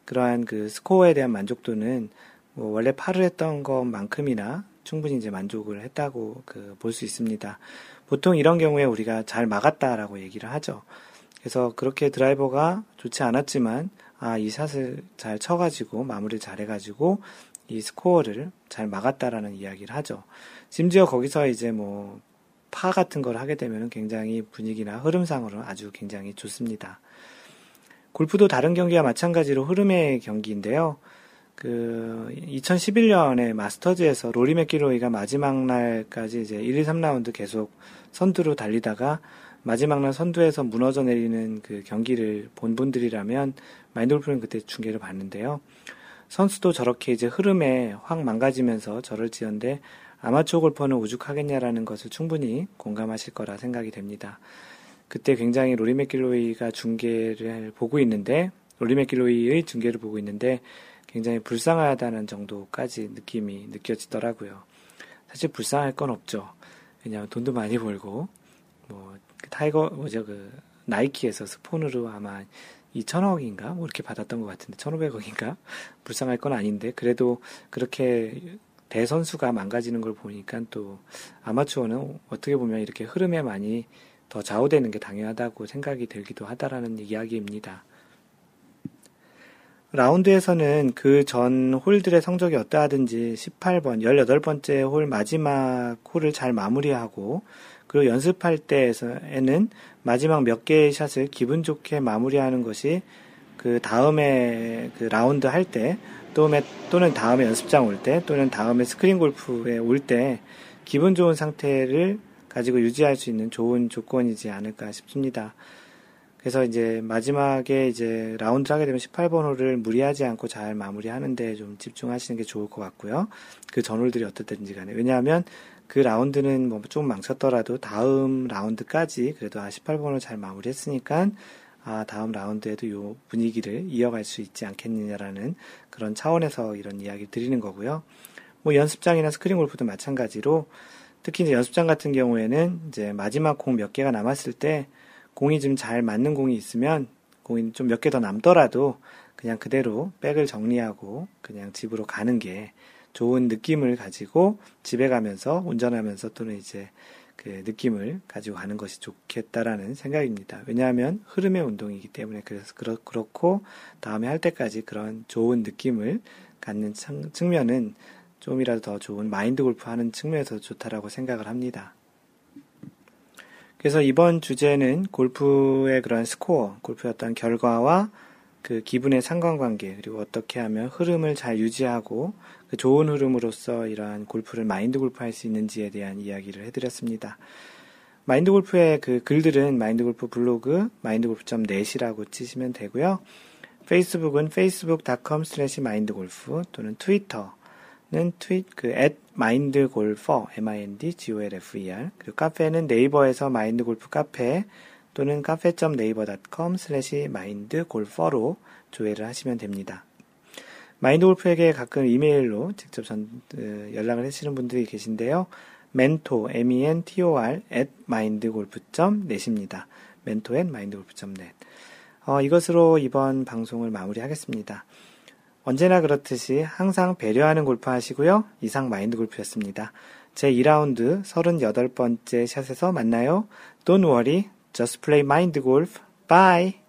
그러한 그 스코어에 대한 만족도는 뭐 원래 파를 했던 것만큼이나 충분히 이제 만족을 했다고 그 볼 수 있습니다. 보통 이런 경우에 우리가 잘 막았다라고 얘기를 하죠. 그래서 그렇게 드라이버가 좋지 않았지만 아, 이 샷을 잘 쳐가지고 마무리를 잘 해가지고 이 스코어를 잘 막았다라는 이야기를 하죠. 심지어 거기서 이제 뭐 파 같은 걸 하게 되면 굉장히 분위기나 흐름상으로는 아주 굉장히 좋습니다. 골프도 다른 경기와 마찬가지로 흐름의 경기인데요. 그 이천십일 년에 마스터즈에서 로리 맥길로이가 마지막 날까지 이제 일, 이, 삼 라운드 계속 선두로 달리다가 마지막 날 선두에서 무너져 내리는 그 경기를 본 분들이라면 마인드골프는 그때 중계를 봤는데요. 선수도 저렇게 이제 흐름에 확 망가지면서 저를 지었는데 아마추어 골퍼는 오죽하겠냐라는 것을 충분히 공감하실 거라 생각이 됩니다. 그때 굉장히 로리 맥길로이가 중계를 보고 있는데 로리 맥길로이의 중계를 보고 있는데 굉장히 불쌍하다는 정도까지 느낌이 느껴지더라고요. 사실 불쌍할 건 없죠. 왜냐하면 돈도 많이 벌고 뭐 타이거 뭐죠 그 나이키에서 스폰으로 아마 이천억인가 뭐 이렇게 받았던 것 같은데 천오백억인가 불쌍할 건 아닌데 그래도 그렇게 대선수가 망가지는 걸 보니까 또 아마추어는 어떻게 보면 이렇게 흐름에 많이 더 좌우되는 게 당연하다고 생각이 들기도 하다라는 이야기입니다. 라운드에서는 그 전 홀들의 성적이 어떠하든지 십팔 번, 열여덟 번째 홀 마지막 홀을 잘 마무리하고 그리고 연습할 때에는 마지막 몇 개의 샷을 기분 좋게 마무리하는 것이 그 다음에 그 라운드 할 때 또는 다음에 연습장 올 때 또는 다음에 스크린 골프에 올 때 기분 좋은 상태를 가지고 유지할 수 있는 좋은 조건이지 않을까 싶습니다. 그래서 이제 마지막에 이제 라운드 하게 되면 십팔 번 홀을 무리하지 않고 잘 마무리하는데 좀 집중하시는 게 좋을 것 같고요. 그 전홀들이 어떻든지 간에. 왜냐하면 그 라운드는 뭐 좀 망쳤더라도 다음 라운드까지 그래도 아 십팔 번 홀을 잘 마무리했으니까 아 다음 라운드에도 요 분위기를 이어갈 수 있지 않겠느냐라는 그런 차원에서 이런 이야기를 드리는 거고요. 뭐 연습장이나 스크린 골프도 마찬가지로 특히 이제 연습장 같은 경우에는 이제 마지막 공 몇 개가 남았을 때 공이 좀 잘 맞는 공이 있으면 공이 좀 몇 개 더 남더라도 그냥 그대로 백을 정리하고 그냥 집으로 가는 게 좋은 느낌을 가지고 집에 가면서 운전하면서 또는 이제 그 느낌을 가지고 가는 것이 좋겠다라는 생각입니다. 왜냐하면 흐름의 운동이기 때문에 그래서 그렇, 그렇고 다음에 할 때까지 그런 좋은 느낌을 갖는 청, 측면은 좀이라도 더 좋은 마인드 골프 하는 측면에서 좋다라고 생각을 합니다. 그래서 이번 주제는 골프의 그런 스코어, 골프의 어떤 결과와 그 기분의 상관관계, 그리고 어떻게 하면 흐름을 잘 유지하고 그 좋은 흐름으로써 이러한 골프를 마인드 골프 할 수 있는지에 대한 이야기를 해드렸습니다. 마인드 골프의 그 글들은 마인드 골프 블로그, 마인드골프 닷 넷이라고 치시면 되고요. 페이스북은 페이스북 닷 컴 슬래시 마인드골프 또는 트위터, 는 트윗 그 앳 마인드골퍼 엠 아이 엔 디 지 오 엘 에프 이 알 그리고 카페는 네이버에서 마인드골프 카페 또는 카페 닷 네이버 닷 컴 슬래시 마인드골퍼로 조회를 하시면 됩니다. 마인드골프에게 가끔 이메일로 직접 전, 그, 연락을 하시는 분들이 계신데요. 멘토 엠 이 엔 티 오 알 앳 마인드골프 닷 넷입니다. 멘토 앳 마인드골프 닷 넷 어, 이것으로 이번 방송을 마무리하겠습니다. 언제나 그렇듯이 항상 배려하는 골프 하시고요. 이상 마인드 골프였습니다. 제이 라운드 서른여덟 번째 샷에서 만나요. Don't worry, just play mind golf. Bye!